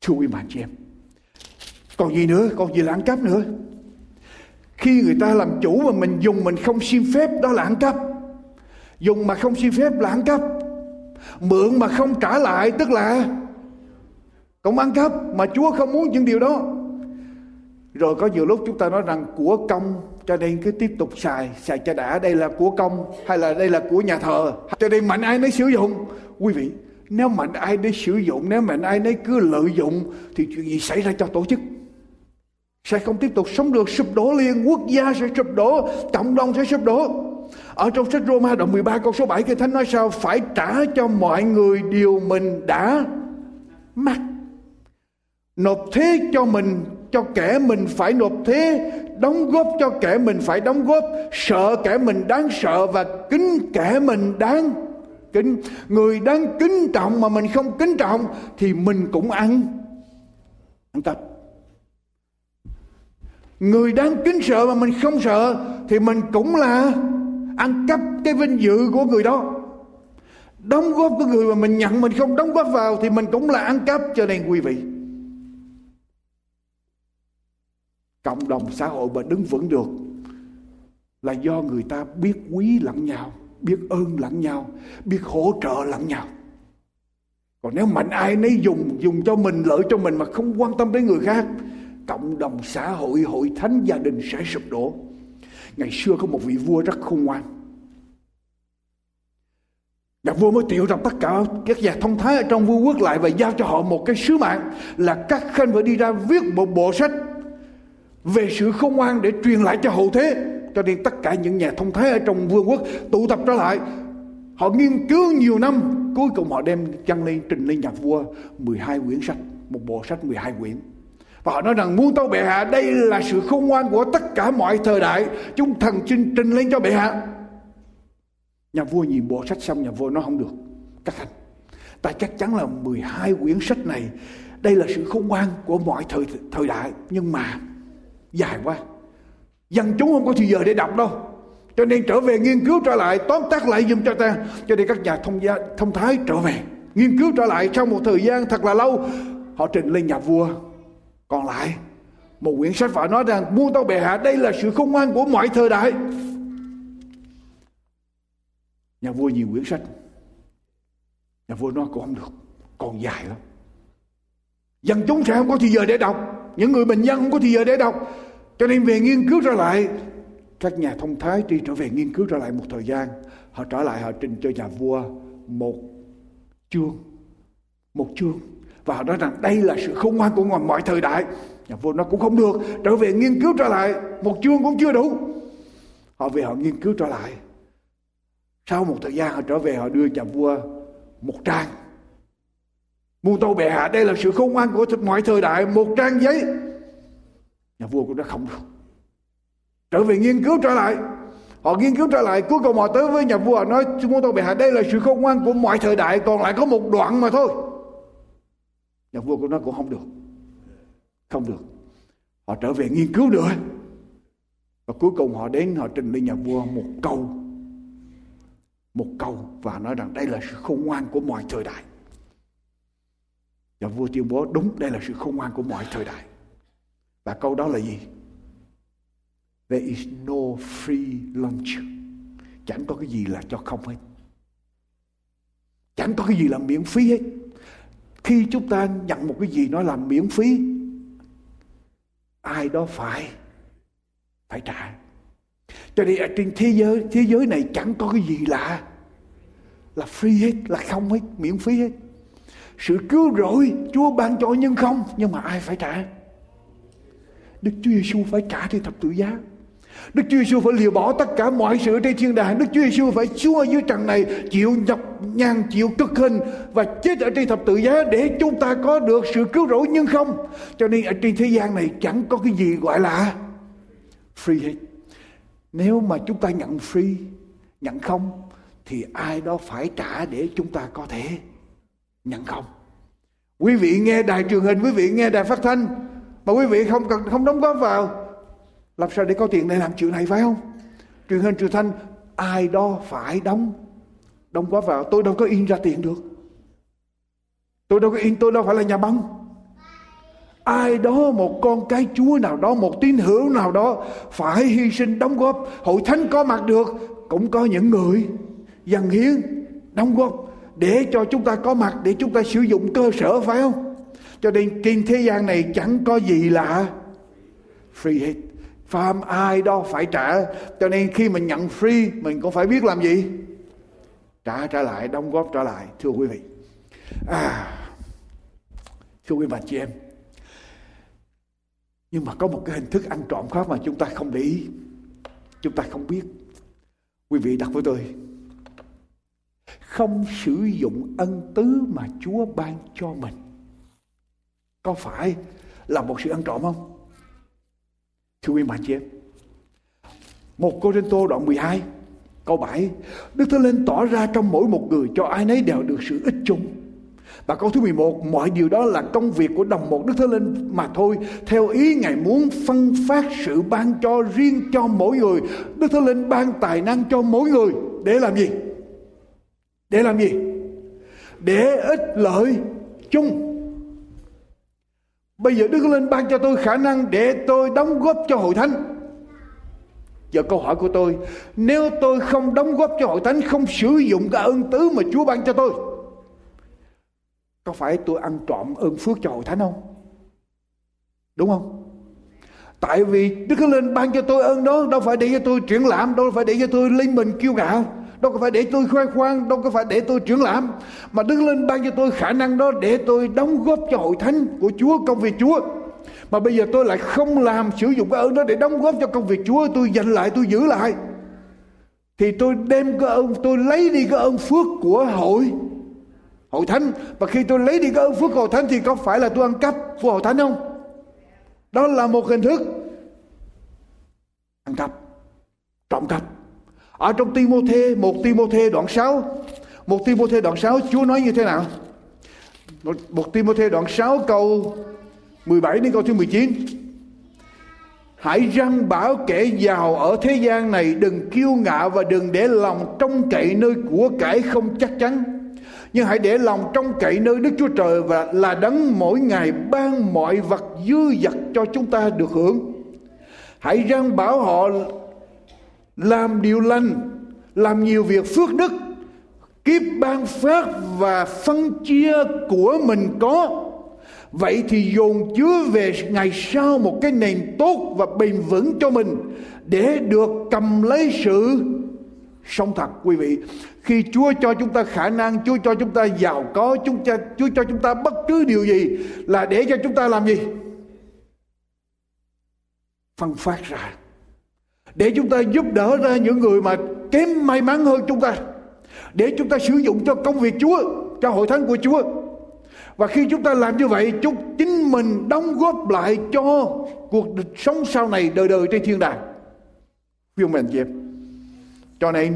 thưa quý bạn chị em. Còn gì nữa? Còn gì là ăn cắp nữa? Khi người ta làm chủ mà mình dùng mình không xin phép, đó là ăn cắp. Dùng mà không xin phép là ăn cắp. Mượn mà không trả lại tức là cũng ăn cắp, mà Chúa không muốn những điều đó. Rồi có nhiều lúc chúng ta nói rằng của công, cho nên cứ tiếp tục xài, xài cho đã, đây là của công, hay là đây là của nhà thờ, cho nên mạnh ai nấy sử dụng. Quý vị, nếu mạnh ai nấy sử dụng, nếu mạnh ai nấy cứ lợi dụng thì chuyện gì xảy ra cho tổ chức? Sẽ không tiếp tục sống được, sụp đổ liền, quốc gia sẽ sụp đổ, cộng đồng sẽ sụp đổ. Ở trong sách Roma đoạn mười ba câu số bảy, Kinh Thánh nói sao? Phải trả cho mọi người điều mình đã mắc. Nộp thuế cho mình, cho kẻ mình phải nộp thuế, đóng góp cho kẻ mình phải đóng góp, sợ kẻ mình đáng sợ và kính kẻ mình đáng kính. Người đáng kính trọng mà mình không kính trọng thì mình cũng ăn ăn cắp. Người đáng kính sợ mà mình không sợ thì mình cũng là ăn cắp cái vinh dự của người đó. Đóng góp của người mà mình nhận mình không đóng góp vào thì mình cũng là ăn cắp. Cho nên quý vị, cộng đồng xã hội mà đứng vững được là do người ta biết quý lẫn nhau, biết ơn lẫn nhau, biết hỗ trợ lẫn nhau. Còn nếu mạnh ai nấy dùng, dùng cho mình, lợi cho mình mà không quan tâm tới người khác, cộng đồng xã hội, hội thánh, gia đình sẽ sụp đổ. Ngày xưa có một vị vua rất khôn ngoan. Nhà vua mới triệu tập tất cả các nhà thông thái ở trong vương quốc lại và giao cho họ một cái sứ mạng là các khanh phải đi ra viết một bộ sách về sự khôn ngoan để truyền lại cho hậu thế. Cho nên tất cả những nhà thông thái ở trong vương quốc tụ tập trở lại. Họ nghiên cứu nhiều năm, cuối cùng họ đem dâng lên, trình lên nhà vua mười hai quyển sách, một bộ sách mười hai quyển. Và họ nói rằng muốn tâu bệ hạ, đây là sự khôn ngoan của tất cả mọi thời đại, chúng thần xin trình lên cho bệ hạ. Nhà vua nhìn bộ sách xong, nhà vua nói không được. Các anh, ta chắc chắn là mười hai quyển sách này, đây là sự khôn ngoan của mọi thời, thời đại, nhưng mà dài quá, dân chúng không có thời giờ để đọc đâu. Cho nên trở về nghiên cứu trở lại, tóm tắt lại giùm cho ta. Cho nên các nhà thông, gia, thông thái trở về nghiên cứu trở lại sau một thời gian thật là lâu. Họ trình lên nhà vua còn lại một quyển sách và nói rằng muôn tâu bệ hạ, đây là sự khôn ngoan của mọi thời đại. Nhà vua nhìn quyển sách, nhà vua nói cũng không được, còn dài lắm, dân chúng sẽ không có thời giờ để đọc, những người bình dân không có thời giờ để đọc. Cho nên về nghiên cứu trở lại, các nhà thông thái đi trở về nghiên cứu trở lại một thời gian, họ trở lại họ trình cho nhà vua một chương, một chương và họ nói rằng đây là sự khôn ngoan của mọi thời đại. Nhà vua nó cũng không được, trở về nghiên cứu trở lại một chương cũng chưa đủ. Họ về họ nghiên cứu trở lại, sau một thời gian họ trở về họ đưa nhà vua một trang. Muôn tâu bệ hạ, đây là sự khôn ngoan của mọi thời đại, một trang giấy. Nhà vua cũng đã không được, trở về nghiên cứu trở lại. Họ nghiên cứu trở lại, cuối cùng họ tới với nhà vua, họ nói muôn tâu bệ hạ, đây là sự khôn ngoan của mọi thời đại, còn lại có một đoạn mà thôi. Nhà vua cũng nói cũng không được, không được. Họ trở về nghiên cứu nữa, và cuối cùng họ đến họ trình lên nhà vua một câu, một câu và nói rằng đây là sự khôn ngoan của mọi thời đại. Nhà vua tuyên bố đúng, đây là sự khôn ngoan của mọi thời đại. Và câu đó là gì? There is no free lunch. Chẳng có cái gì là cho không hết, chẳng có cái gì là miễn phí hết. Khi chúng ta nhận một cái gì nó làm miễn phí, ai đó phải phải trả. Cho nên ở trên thế giới thế giới này chẳng có cái gì là là free hết, là không hết, miễn phí hết. Sự cứu rỗi Chúa ban cho nhưng không, nhưng mà ai phải trả? Đức Chúa Giê-xu phải trả trên thập tự giá. Đức Chúa Giê-xu phải liều bỏ tất cả mọi sự trên thiên đàng. Đức Chúa Giê-xu phải xuống ở dưới trần này, chịu nhọc nhằn, chịu cực hình và chết ở trên thập tự giá để chúng ta có được sự cứu rỗi nhưng không. Cho nên ở trên thế gian này chẳng có cái gì gọi là free hết. Nếu mà chúng ta nhận free, nhận không thì ai đó phải trả để chúng ta có thể nhận không. Quý vị nghe đài truyền hình, quý vị nghe đài phát thanh mà quý vị không cần không đóng góp vào, làm sao để có tiền để làm chuyện này, phải không? Truyền hình truyền thanh ai đó phải đóng đóng góp vào. Tôi đâu có in ra tiền được, tôi đâu có in, tôi đâu phải là nhà băng. Ai đó, một con cái Chúa nào đó, một tín hữu nào đó phải hy sinh đóng góp. Hội thánh có mặt được cũng có những người dâng hiến đóng góp để cho chúng ta có mặt, để chúng ta sử dụng cơ sở, phải không? Cho nên trên thế gian này chẳng có gì là free hết. Phàm ai đó phải trả. Cho nên khi mình nhận free, mình cũng phải biết làm gì? Trả trả lại, đóng góp trả lại. Thưa quý vị, à, thưa quý bà chị em, nhưng mà có một cái hình thức ăn trộm khác mà chúng ta không để ý, chúng ta không biết. Quý vị đặt với tôi, không sử dụng ân tứ mà Chúa ban cho mình, có phải là một sự ăn trộm không? Thưa quý bạn chị em, một Corinto đoạn mười hai câu bảy, Đức Thánh Linh tỏ ra trong mỗi một người cho ai nấy đều được sự ích chung. Và câu thứ mười một, mọi điều đó là công việc của đồng một Đức Thánh Linh mà thôi, theo ý Ngài muốn phân phát sự ban cho riêng cho mỗi người. Đức Thánh Linh ban tài năng cho mỗi người để làm gì? Để làm gì? Để ích lợi chung. Bây giờ Đức Thánh Linh ban cho tôi khả năng để tôi đóng góp cho hội thánh. Giờ câu hỏi của tôi, nếu tôi không đóng góp cho hội thánh, không sử dụng cái ơn tứ mà Chúa ban cho tôi, có phải tôi ăn trộm ơn phước cho hội thánh không? Đúng không? Tại vì Đức Thánh Linh ban cho tôi ơn đó, đâu phải để cho tôi triển lãm, đâu phải để cho tôi linh mình kiêu ngạo, đâu có phải để tôi khoe khoang, đâu có phải để tôi trưởng lãm, mà Đức Linh ban cho tôi khả năng đó để tôi đóng góp cho hội thánh của Chúa, công việc Chúa. Mà bây giờ tôi lại không làm, sử dụng cái ơn đó để đóng góp cho công việc Chúa, tôi dành lại, tôi giữ lại, thì tôi đem cái ơn, tôi lấy đi cái ơn phước của hội hội thánh. Và khi tôi lấy đi cái ơn phước của hội thánh thì có phải là tôi ăn cắp của hội thánh không? Đó là một hình thức ăn cắp, trộm cắp. Ở trong Ti-mô-thê, một Ti-mô-thê đoạn sáu, một Ti-mô-thê đoạn sáu, Chúa nói như thế nào? một Ti-mô-thê đoạn sáu câu mười bảy đến câu thứ mười chín. Hãy răn bảo kẻ giàu ở thế gian này, đừng kiêu ngạo và đừng để lòng trông cậy nơi của cải không chắc chắn, nhưng hãy để lòng trông cậy nơi Đức Chúa Trời và là đấng mỗi ngày ban mọi vật dư dật cho chúng ta được hưởng. Hãy răn bảo họ làm điều lành, làm nhiều việc phước đức, kiếp ban phát và phân chia của mình có. Vậy thì dồn chứa về ngày sau một cái nền tốt và bền vững cho mình, để được cầm lấy sự sống thật. Quý vị, khi Chúa cho chúng ta khả năng, Chúa cho chúng ta giàu có, chúng ta, Chúa cho chúng ta bất cứ điều gì là để cho chúng ta làm gì? Phân phát ra, để chúng ta giúp đỡ ra những người mà kém may mắn hơn chúng ta, để chúng ta sử dụng cho công việc Chúa, cho hội thánh của Chúa. Và khi chúng ta làm như vậy, chúng chính mình đóng góp lại cho cuộc sống sau này đời đời trên thiên đàng. Quý ông bà anh chị em, cho nên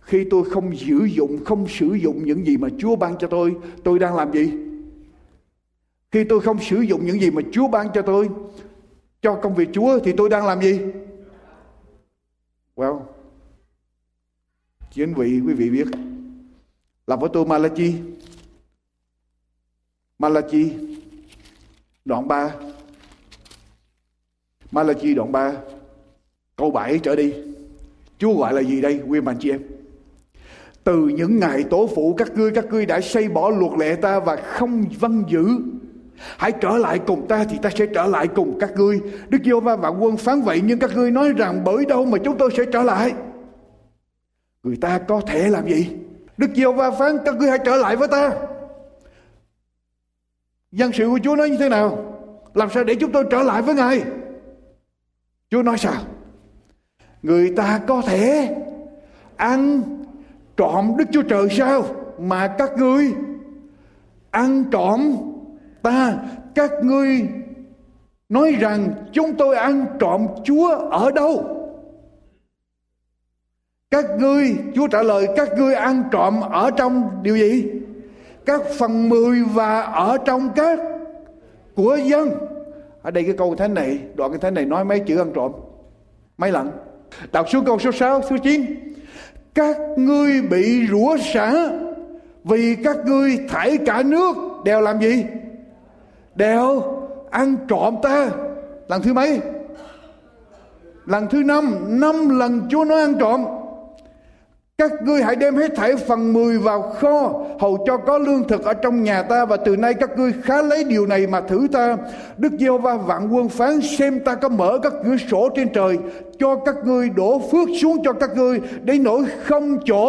khi tôi không sử dụng, không sử dụng những gì mà Chúa ban cho tôi, tôi đang làm gì? Khi tôi không sử dụng những gì mà Chúa ban cho tôi cho công việc Chúa thì tôi đang làm gì? Well, chính vị, quý vị biết là với tôi Ma-la-chi Ma-la-chi đoạn ba Ma-la-chi đoạn ba câu bảy trở đi, Chúa gọi là gì đây quý bạn chị em? Từ những ngày tổ phụ các ngươi, các ngươi đã xây bỏ luật lệ ta và không vâng giữ. Hãy trở lại cùng ta thì ta sẽ trở lại cùng các ngươi. Đức Giê-hô-va vạn quân phán vậy, nhưng các ngươi nói rằng bởi đâu mà chúng tôi sẽ trở lại? Người ta có thể làm gì? Đức Giê-hô-va phán các ngươi hãy trở lại với ta. Dân sự của Chúa nói như thế nào? Làm sao để chúng tôi trở lại với Ngài? Chúa nói sao? Người ta có thể ăn trộm Đức Chúa Trời sao mà các ngươi ăn trộm ta? Các ngươi nói rằng chúng tôi ăn trộm Chúa ở đâu? Các ngươi, Chúa trả lời các ngươi ăn trộm ở trong điều gì? Các phần mười và ở trong các của dân. Ở đây cái câu thánh này, đoạn cái thánh này nói mấy chữ ăn trộm mấy lần? Đọc xuống câu số sáu, số chín. Các ngươi bị rủa xả vì các ngươi thải cả nước đều làm gì? Đều ăn trộm ta. Lần thứ mấy? Lần thứ năm. Năm lần Chúa nói ăn trộm. Các ngươi hãy đem hết thảy phần mười vào kho, hầu cho có lương thực ở trong nhà ta, và từ nay các ngươi khá lấy điều này mà thử ta. Đức Giê-hô-va vạn quân phán, xem ta có mở các cửa sổ trên trời cho các ngươi, đổ phước xuống cho các ngươi đến nỗi không chỗ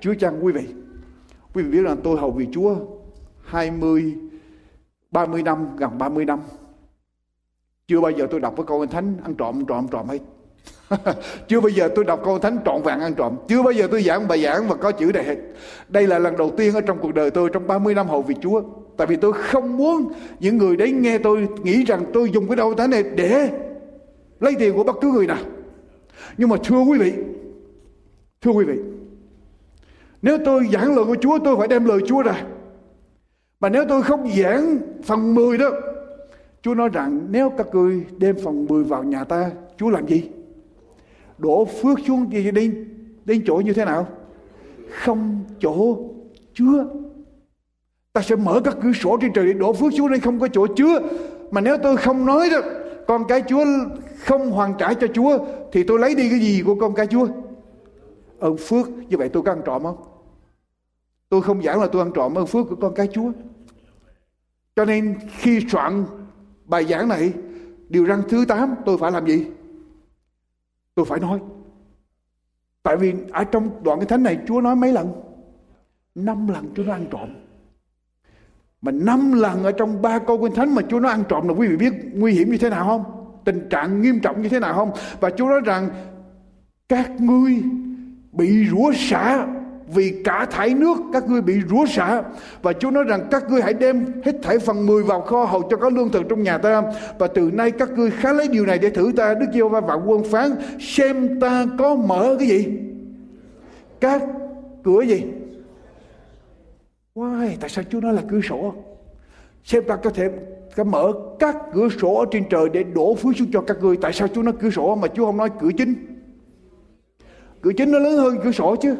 chứa chăng. Quý vị, quý vị biết rằng tôi hầu vì Chúa hai mươi ba mươi năm, gần ba mươi năm, chưa bao giờ tôi đọc cái câu thánh ăn trộm trộm trộm hết. Chưa bao giờ tôi đọc câu thánh trọn vẹn ăn trộm. Chưa bao giờ tôi giảng bài giảng và có chữ này hết. Đây là lần đầu tiên ở trong cuộc đời tôi, trong ba mươi năm hầu việc Chúa. Tại vì tôi không muốn những người đấy nghe tôi nghĩ rằng tôi dùng cái câu thánh này để lấy tiền của bất cứ người nào. Nhưng mà thưa quý vị, thưa quý vị, nếu tôi giảng lời của Chúa, tôi phải đem lời Chúa ra. Mà nếu tôi không giảng phần mười đó, Chúa nói rằng nếu các ngươi đem phần mười vào nhà ta, Chúa làm gì? Đổ phước xuống đi, đi, đến chỗ như thế nào? Không chỗ chứa. Ta sẽ mở các cửa sổ trên trời để đổ phước xuống đây không có chỗ chứa. Mà nếu tôi không nói đó, con cái Chúa không hoàn trả cho Chúa, thì tôi lấy đi cái gì của con cái Chúa? Ơn phước. Như vậy tôi có ăn trộm không? Tôi không giảng là tôi ăn trộm ơn phước của con cái Chúa. Cho nên khi soạn bài giảng này, điều răn thứ tám tôi phải làm gì? Tôi phải nói. Tại vì ở trong đoạn Kinh Thánh này Chúa nói mấy lần? Năm lần Chúa nói ăn trộm. Mà năm lần ở trong ba câu Kinh Thánh mà Chúa nói ăn trộm là quý vị biết nguy hiểm như thế nào không? Tình trạng nghiêm trọng như thế nào không? Và Chúa nói rằng các ngươi bị rủa xả vì cả thảy nước, các ngươi bị rủa xả. Và Chúa nói rằng các ngươi hãy đem hết thảy phần mười vào kho hầu cho có lương thực trong nhà ta. Và từ nay các ngươi khá lấy điều này để thử ta. Đức Giê-hô-va vạn quân phán xem ta có mở cái gì? Các cửa gì? Why? Tại sao Chúa nói là cửa sổ? Xem ta có thể có mở các cửa sổ ở trên trời để đổ phước xuống cho các ngươi. Tại sao Chúa nói cửa sổ mà Chúa không nói cửa chính? Cửa chính nó lớn hơn cửa sổ chứ.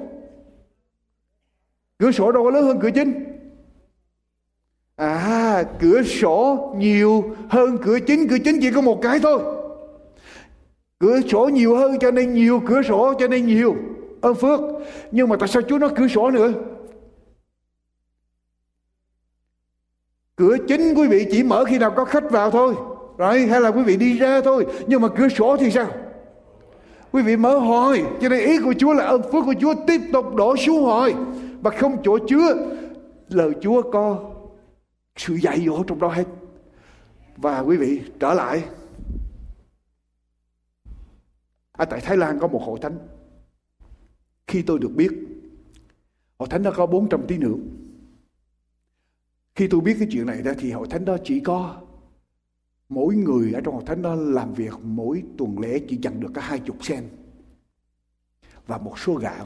Cửa sổ đâu có lớn hơn cửa chính. À, cửa sổ nhiều hơn cửa chính. Cửa chính chỉ có một cái thôi. Cửa sổ nhiều hơn cho nên nhiều, cửa sổ cho nên nhiều ơn phước. Nhưng mà tại sao Chúa nói cửa sổ nữa? Cửa chính quý vị chỉ mở khi nào có khách vào thôi, rồi hay là quý vị đi ra thôi. Nhưng mà cửa sổ thì sao? Quý vị mở hồi. Cho nên ý của Chúa là ơn phước của Chúa tiếp tục đổ xuống hồi và không chỗ chứa. Lời Chúa có sự dạy dỗ trong đó hết. Và quý vị trở lại, à, tại Thái Lan có một hội thánh. Khi tôi được biết hội thánh đó có bốn trăm tín hữu. Khi tôi biết cái chuyện này ra thì hội thánh đó chỉ có mỗi người ở trong hội thánh đó làm việc mỗi tuần lễ chỉ nhận được có hai chục sen và một số gạo.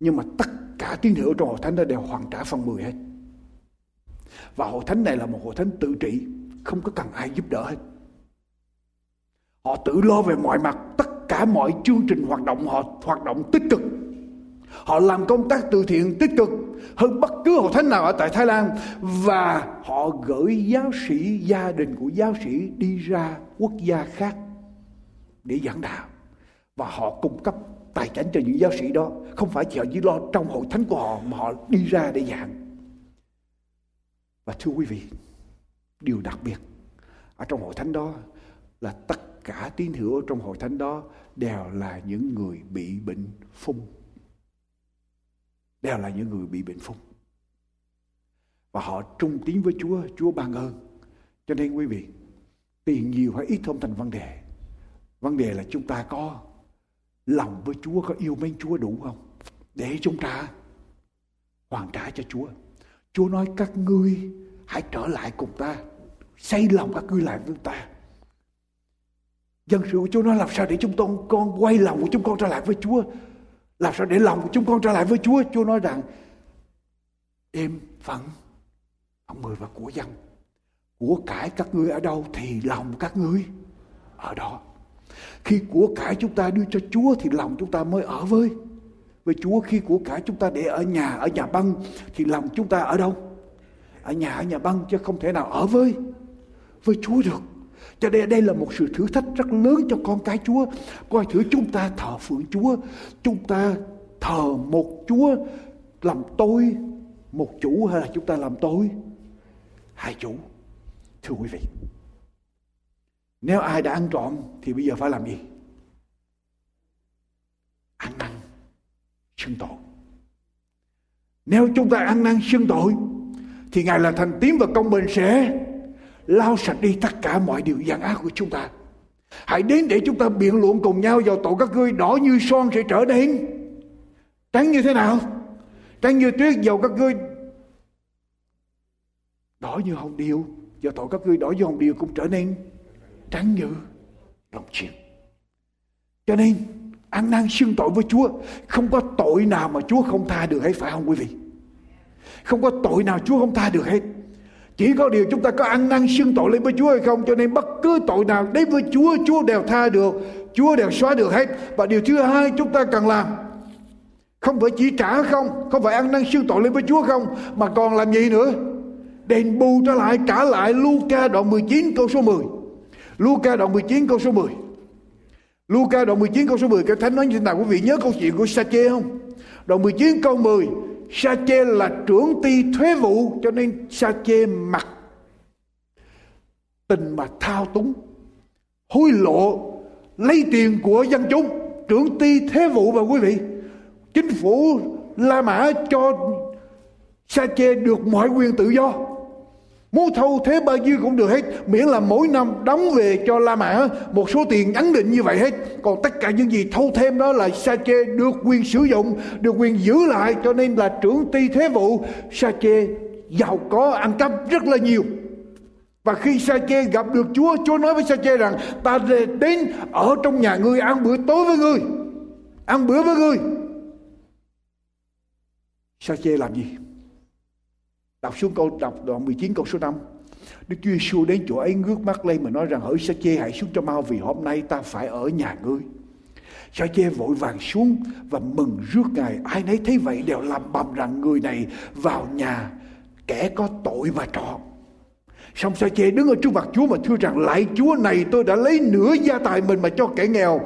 Nhưng mà tất cả tín hữu trong hội thánh đó đều hoàn trả phần mười hết. Và hội thánh này là một hội thánh tự trị, không có cần ai giúp đỡ hết. Họ tự lo về mọi mặt, tất cả mọi chương trình hoạt động họ hoạt động tích cực. Họ làm công tác từ thiện tích cực hơn bất cứ hội thánh nào ở tại Thái Lan. Và họ gửi giáo sĩ, gia đình của giáo sĩ đi ra quốc gia khác để giảng đạo. Và họ cung cấp tài chính cho những giáo sĩ đó. Không phải chỉ họ chỉ lo trong hội thánh của họ mà họ đi ra để giảng. Và thưa quý vị, điều đặc biệt ở trong hội thánh đó là tất cả tín hữu trong hội thánh đó đều là những người bị bệnh phung. Đều là những người bị bệnh phung. Và họ trung tín với Chúa, Chúa ban ơn. Cho nên quý vị, tiền nhiều hay ít không thành vấn đề. Vấn đề là chúng ta có lòng với Chúa, có yêu mến Chúa đủ không? Để chúng ta hoàn trả cho Chúa. Chúa nói các ngươi hãy trở lại cùng ta, xây lòng các ngươi lại với ta. Dân sự của Chúa nói làm sao để chúng con, con quay lòng của chúng con trở lại với Chúa. Làm sao để lòng của chúng con trở lại với Chúa? Chúa nói rằng đem phần ông mười và của dân, của cải các ngươi ở đâu thì lòng các ngươi ở đó. Khi của cải chúng ta đưa cho Chúa thì lòng chúng ta mới ở với với Chúa. Khi của cải chúng ta để ở nhà, ở nhà băng thì lòng chúng ta ở đâu? Ở nhà, ở nhà băng, chứ không thể nào ở với với Chúa được. Cho nên đây là một sự thử thách rất lớn cho con cái Chúa. Coi thử chúng ta thờ phượng Chúa, chúng ta thờ một Chúa làm tôi một chủ hay là chúng ta làm tôi hai chủ. Thưa quý vị, nếu ai đã ăn trộm thì bây giờ phải làm gì? Ăn năn xưng tội. Nếu chúng ta ăn năn xưng tội thì Ngài là thành tín và công bình sẽ lau sạch đi tất cả mọi điều gian ác của chúng ta. Hãy đến để chúng ta biện luận cùng nhau vào tội các ngươi. Đỏ như son sẽ trở nên trắng như thế nào? Trắng như tuyết. Vào các ngươi đỏ như hồng điều, vào tội các ngươi đỏ như hồng điều cũng trở nên trắng như lòng chiên. Cho nên ăn năn xưng tội với Chúa. Không có tội nào mà Chúa không tha được hết, phải không quý vị? Không có tội nào Chúa không tha được hết. Chỉ có điều chúng ta có ăn năn xưng tội lên với Chúa hay không. Cho nên bất cứ tội nào đến với Chúa, Chúa đều tha được, Chúa đều xóa được hết. Và điều thứ hai chúng ta cần làm Không phải chỉ trả không, không phải ăn năn xưng tội lên với Chúa không, mà còn làm gì nữa? Đền bù trở lại, trả lại. Luca đoạn mười chín câu số mười. Luca đoạn mười chín câu số mười. Luca đoạn mười chín câu số mười. Cái Thánh nói như thế nào? Quý vị nhớ câu chuyện của Sa-chê không? Đoạn mười chín câu mười. Sa-chê là trưởng ty thuế vụ, cho nên Sa-chê mặc tình mà thao túng, hối lộ, lấy tiền của dân chúng. Trưởng ty thuế vụ mà quý vị, chính phủ La Mã cho Sa-chê được mọi quyền tự do, muốn thâu thuế bao nhiêu cũng được hết, miễn là mỗi năm đóng về cho La Mã một số tiền ấn định như vậy hết. Còn tất cả những gì thâu thêm đó là Sa-chê được quyền sử dụng, được quyền giữ lại, cho nên là trưởng ty thuế vụ. Sa-chê giàu có, ăn cắp rất là nhiều. Và khi Sa-chê gặp được Chúa, Chúa nói với Sa-chê rằng: ta đến ở trong nhà ngươi, ăn bữa tối với ngươi, ăn bữa với ngươi. Sa-chê làm gì? Đọc xuống câu, đọc đoạn mười chín câu số năm. Đức Chúa Giê-xu đến chỗ ấy, ngước mắt lên mà nói rằng: hỡi Sa-chê, hãy xuống cho mau, vì hôm nay ta phải ở nhà ngươi. Sa-chê vội vàng xuống và mừng rước Ngài. Ai nấy thấy vậy đều làm bầm rằng: người này vào nhà kẻ có tội mà trọ. Xong Sa-chê đứng ở trước mặt Chúa mà thưa rằng: lạy Chúa, này tôi đã lấy nửa gia tài mình mà cho kẻ nghèo.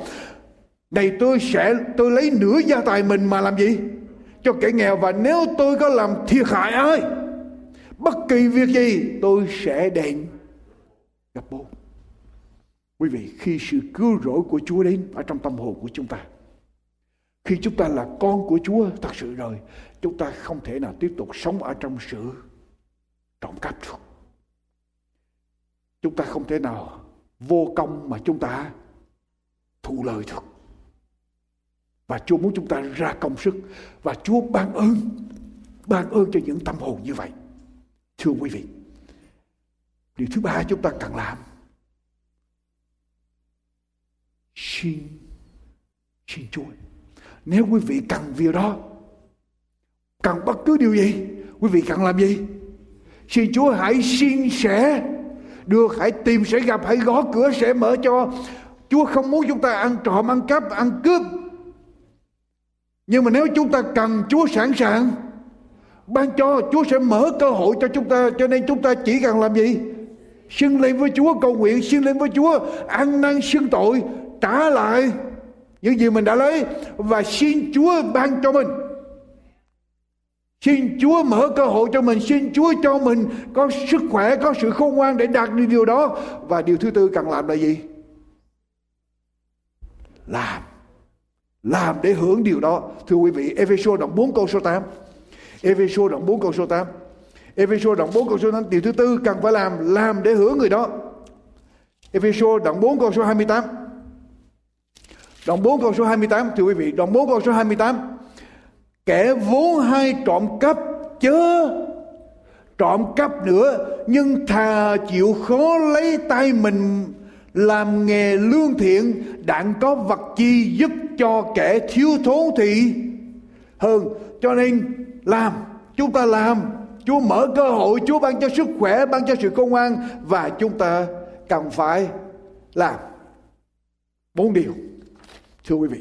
Này tôi sẽ tôi lấy nửa gia tài mình mà làm gì? Cho kẻ nghèo. Và nếu tôi có làm thiệt hại ai, bất kỳ việc gì, tôi sẽ đền gấp bội. Quý vị, khi sự cứu rỗi của Chúa đến ở trong tâm hồn của chúng ta, khi chúng ta là con của Chúa thật sự rồi, chúng ta không thể nào tiếp tục sống ở trong sự trộm cắp được. Chúng ta không thể nào vô công mà chúng ta thụ lợi được. Và Chúa muốn chúng ta ra công sức, và Chúa ban ơn, ban ơn cho những tâm hồn như vậy. Thưa quý vị, điều thứ ba chúng ta cần làm: xin, xin Chúa. Nếu quý vị cần việc đó, cần bất cứ điều gì, quý vị cần làm gì? Xin Chúa hãy xin sẽ được, hãy tìm sẽ gặp, hãy gõ cửa sẽ mở cho. Chúa không muốn chúng ta ăn trộm, ăn cắp, ăn cướp. Nhưng mà nếu chúng ta cần, Chúa sẵn sàng ban cho, Chúa sẽ mở cơ hội cho chúng ta. Cho nên chúng ta chỉ cần làm gì? Xưng lên với Chúa, cầu nguyện, xưng lên với Chúa, ăn năn xưng tội, trả lại những gì mình đã lấy, và xin Chúa ban cho mình, xin Chúa mở cơ hội cho mình, xin Chúa cho mình có sức khỏe, có sự khôn ngoan để đạt được điều đó. Và điều thứ tư cần làm là gì? Làm, làm để hưởng điều đó. Thưa quý vị, Ê-phê-sô đoạn bốn câu số tám. Ê-phê-sô đoạn bốn câu số tám. Ê-phê-sô đoạn bốn câu số tám. Điều thứ tư cần phải làm, làm để hưởng người đó. Ê-phê-sô đoạn bốn câu số hai mươi tám. Đoạn bốn câu số hai mươi tám. Thưa quý vị, đoạn bốn câu số hai mươi tám. Kẻ vốn hay trộm cắp chớ trộm cắp nữa, nhưng thà chịu khó lấy tay mình làm nghề lương thiện, đặng có vật chi giúp cho kẻ thiếu thốn thì hơn. Cho nên làm, chúng ta làm, Chúa mở cơ hội, Chúa ban cho sức khỏe, ban cho sự khôn ngoan, và chúng ta cần phải làm bốn điều. Thưa quý vị,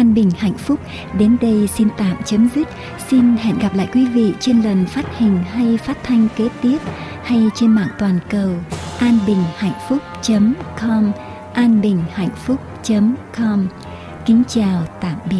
an bình hạnh phúc đến đây xin tạm chấm dứt. Xin hẹn gặp lại quý vị trên lần phát hình hay phát thanh kế tiếp, hay trên mạng toàn cầu an bình hạnh phúc chấm com, an bình hạnh phúc chấm com. Kính chào tạm biệt.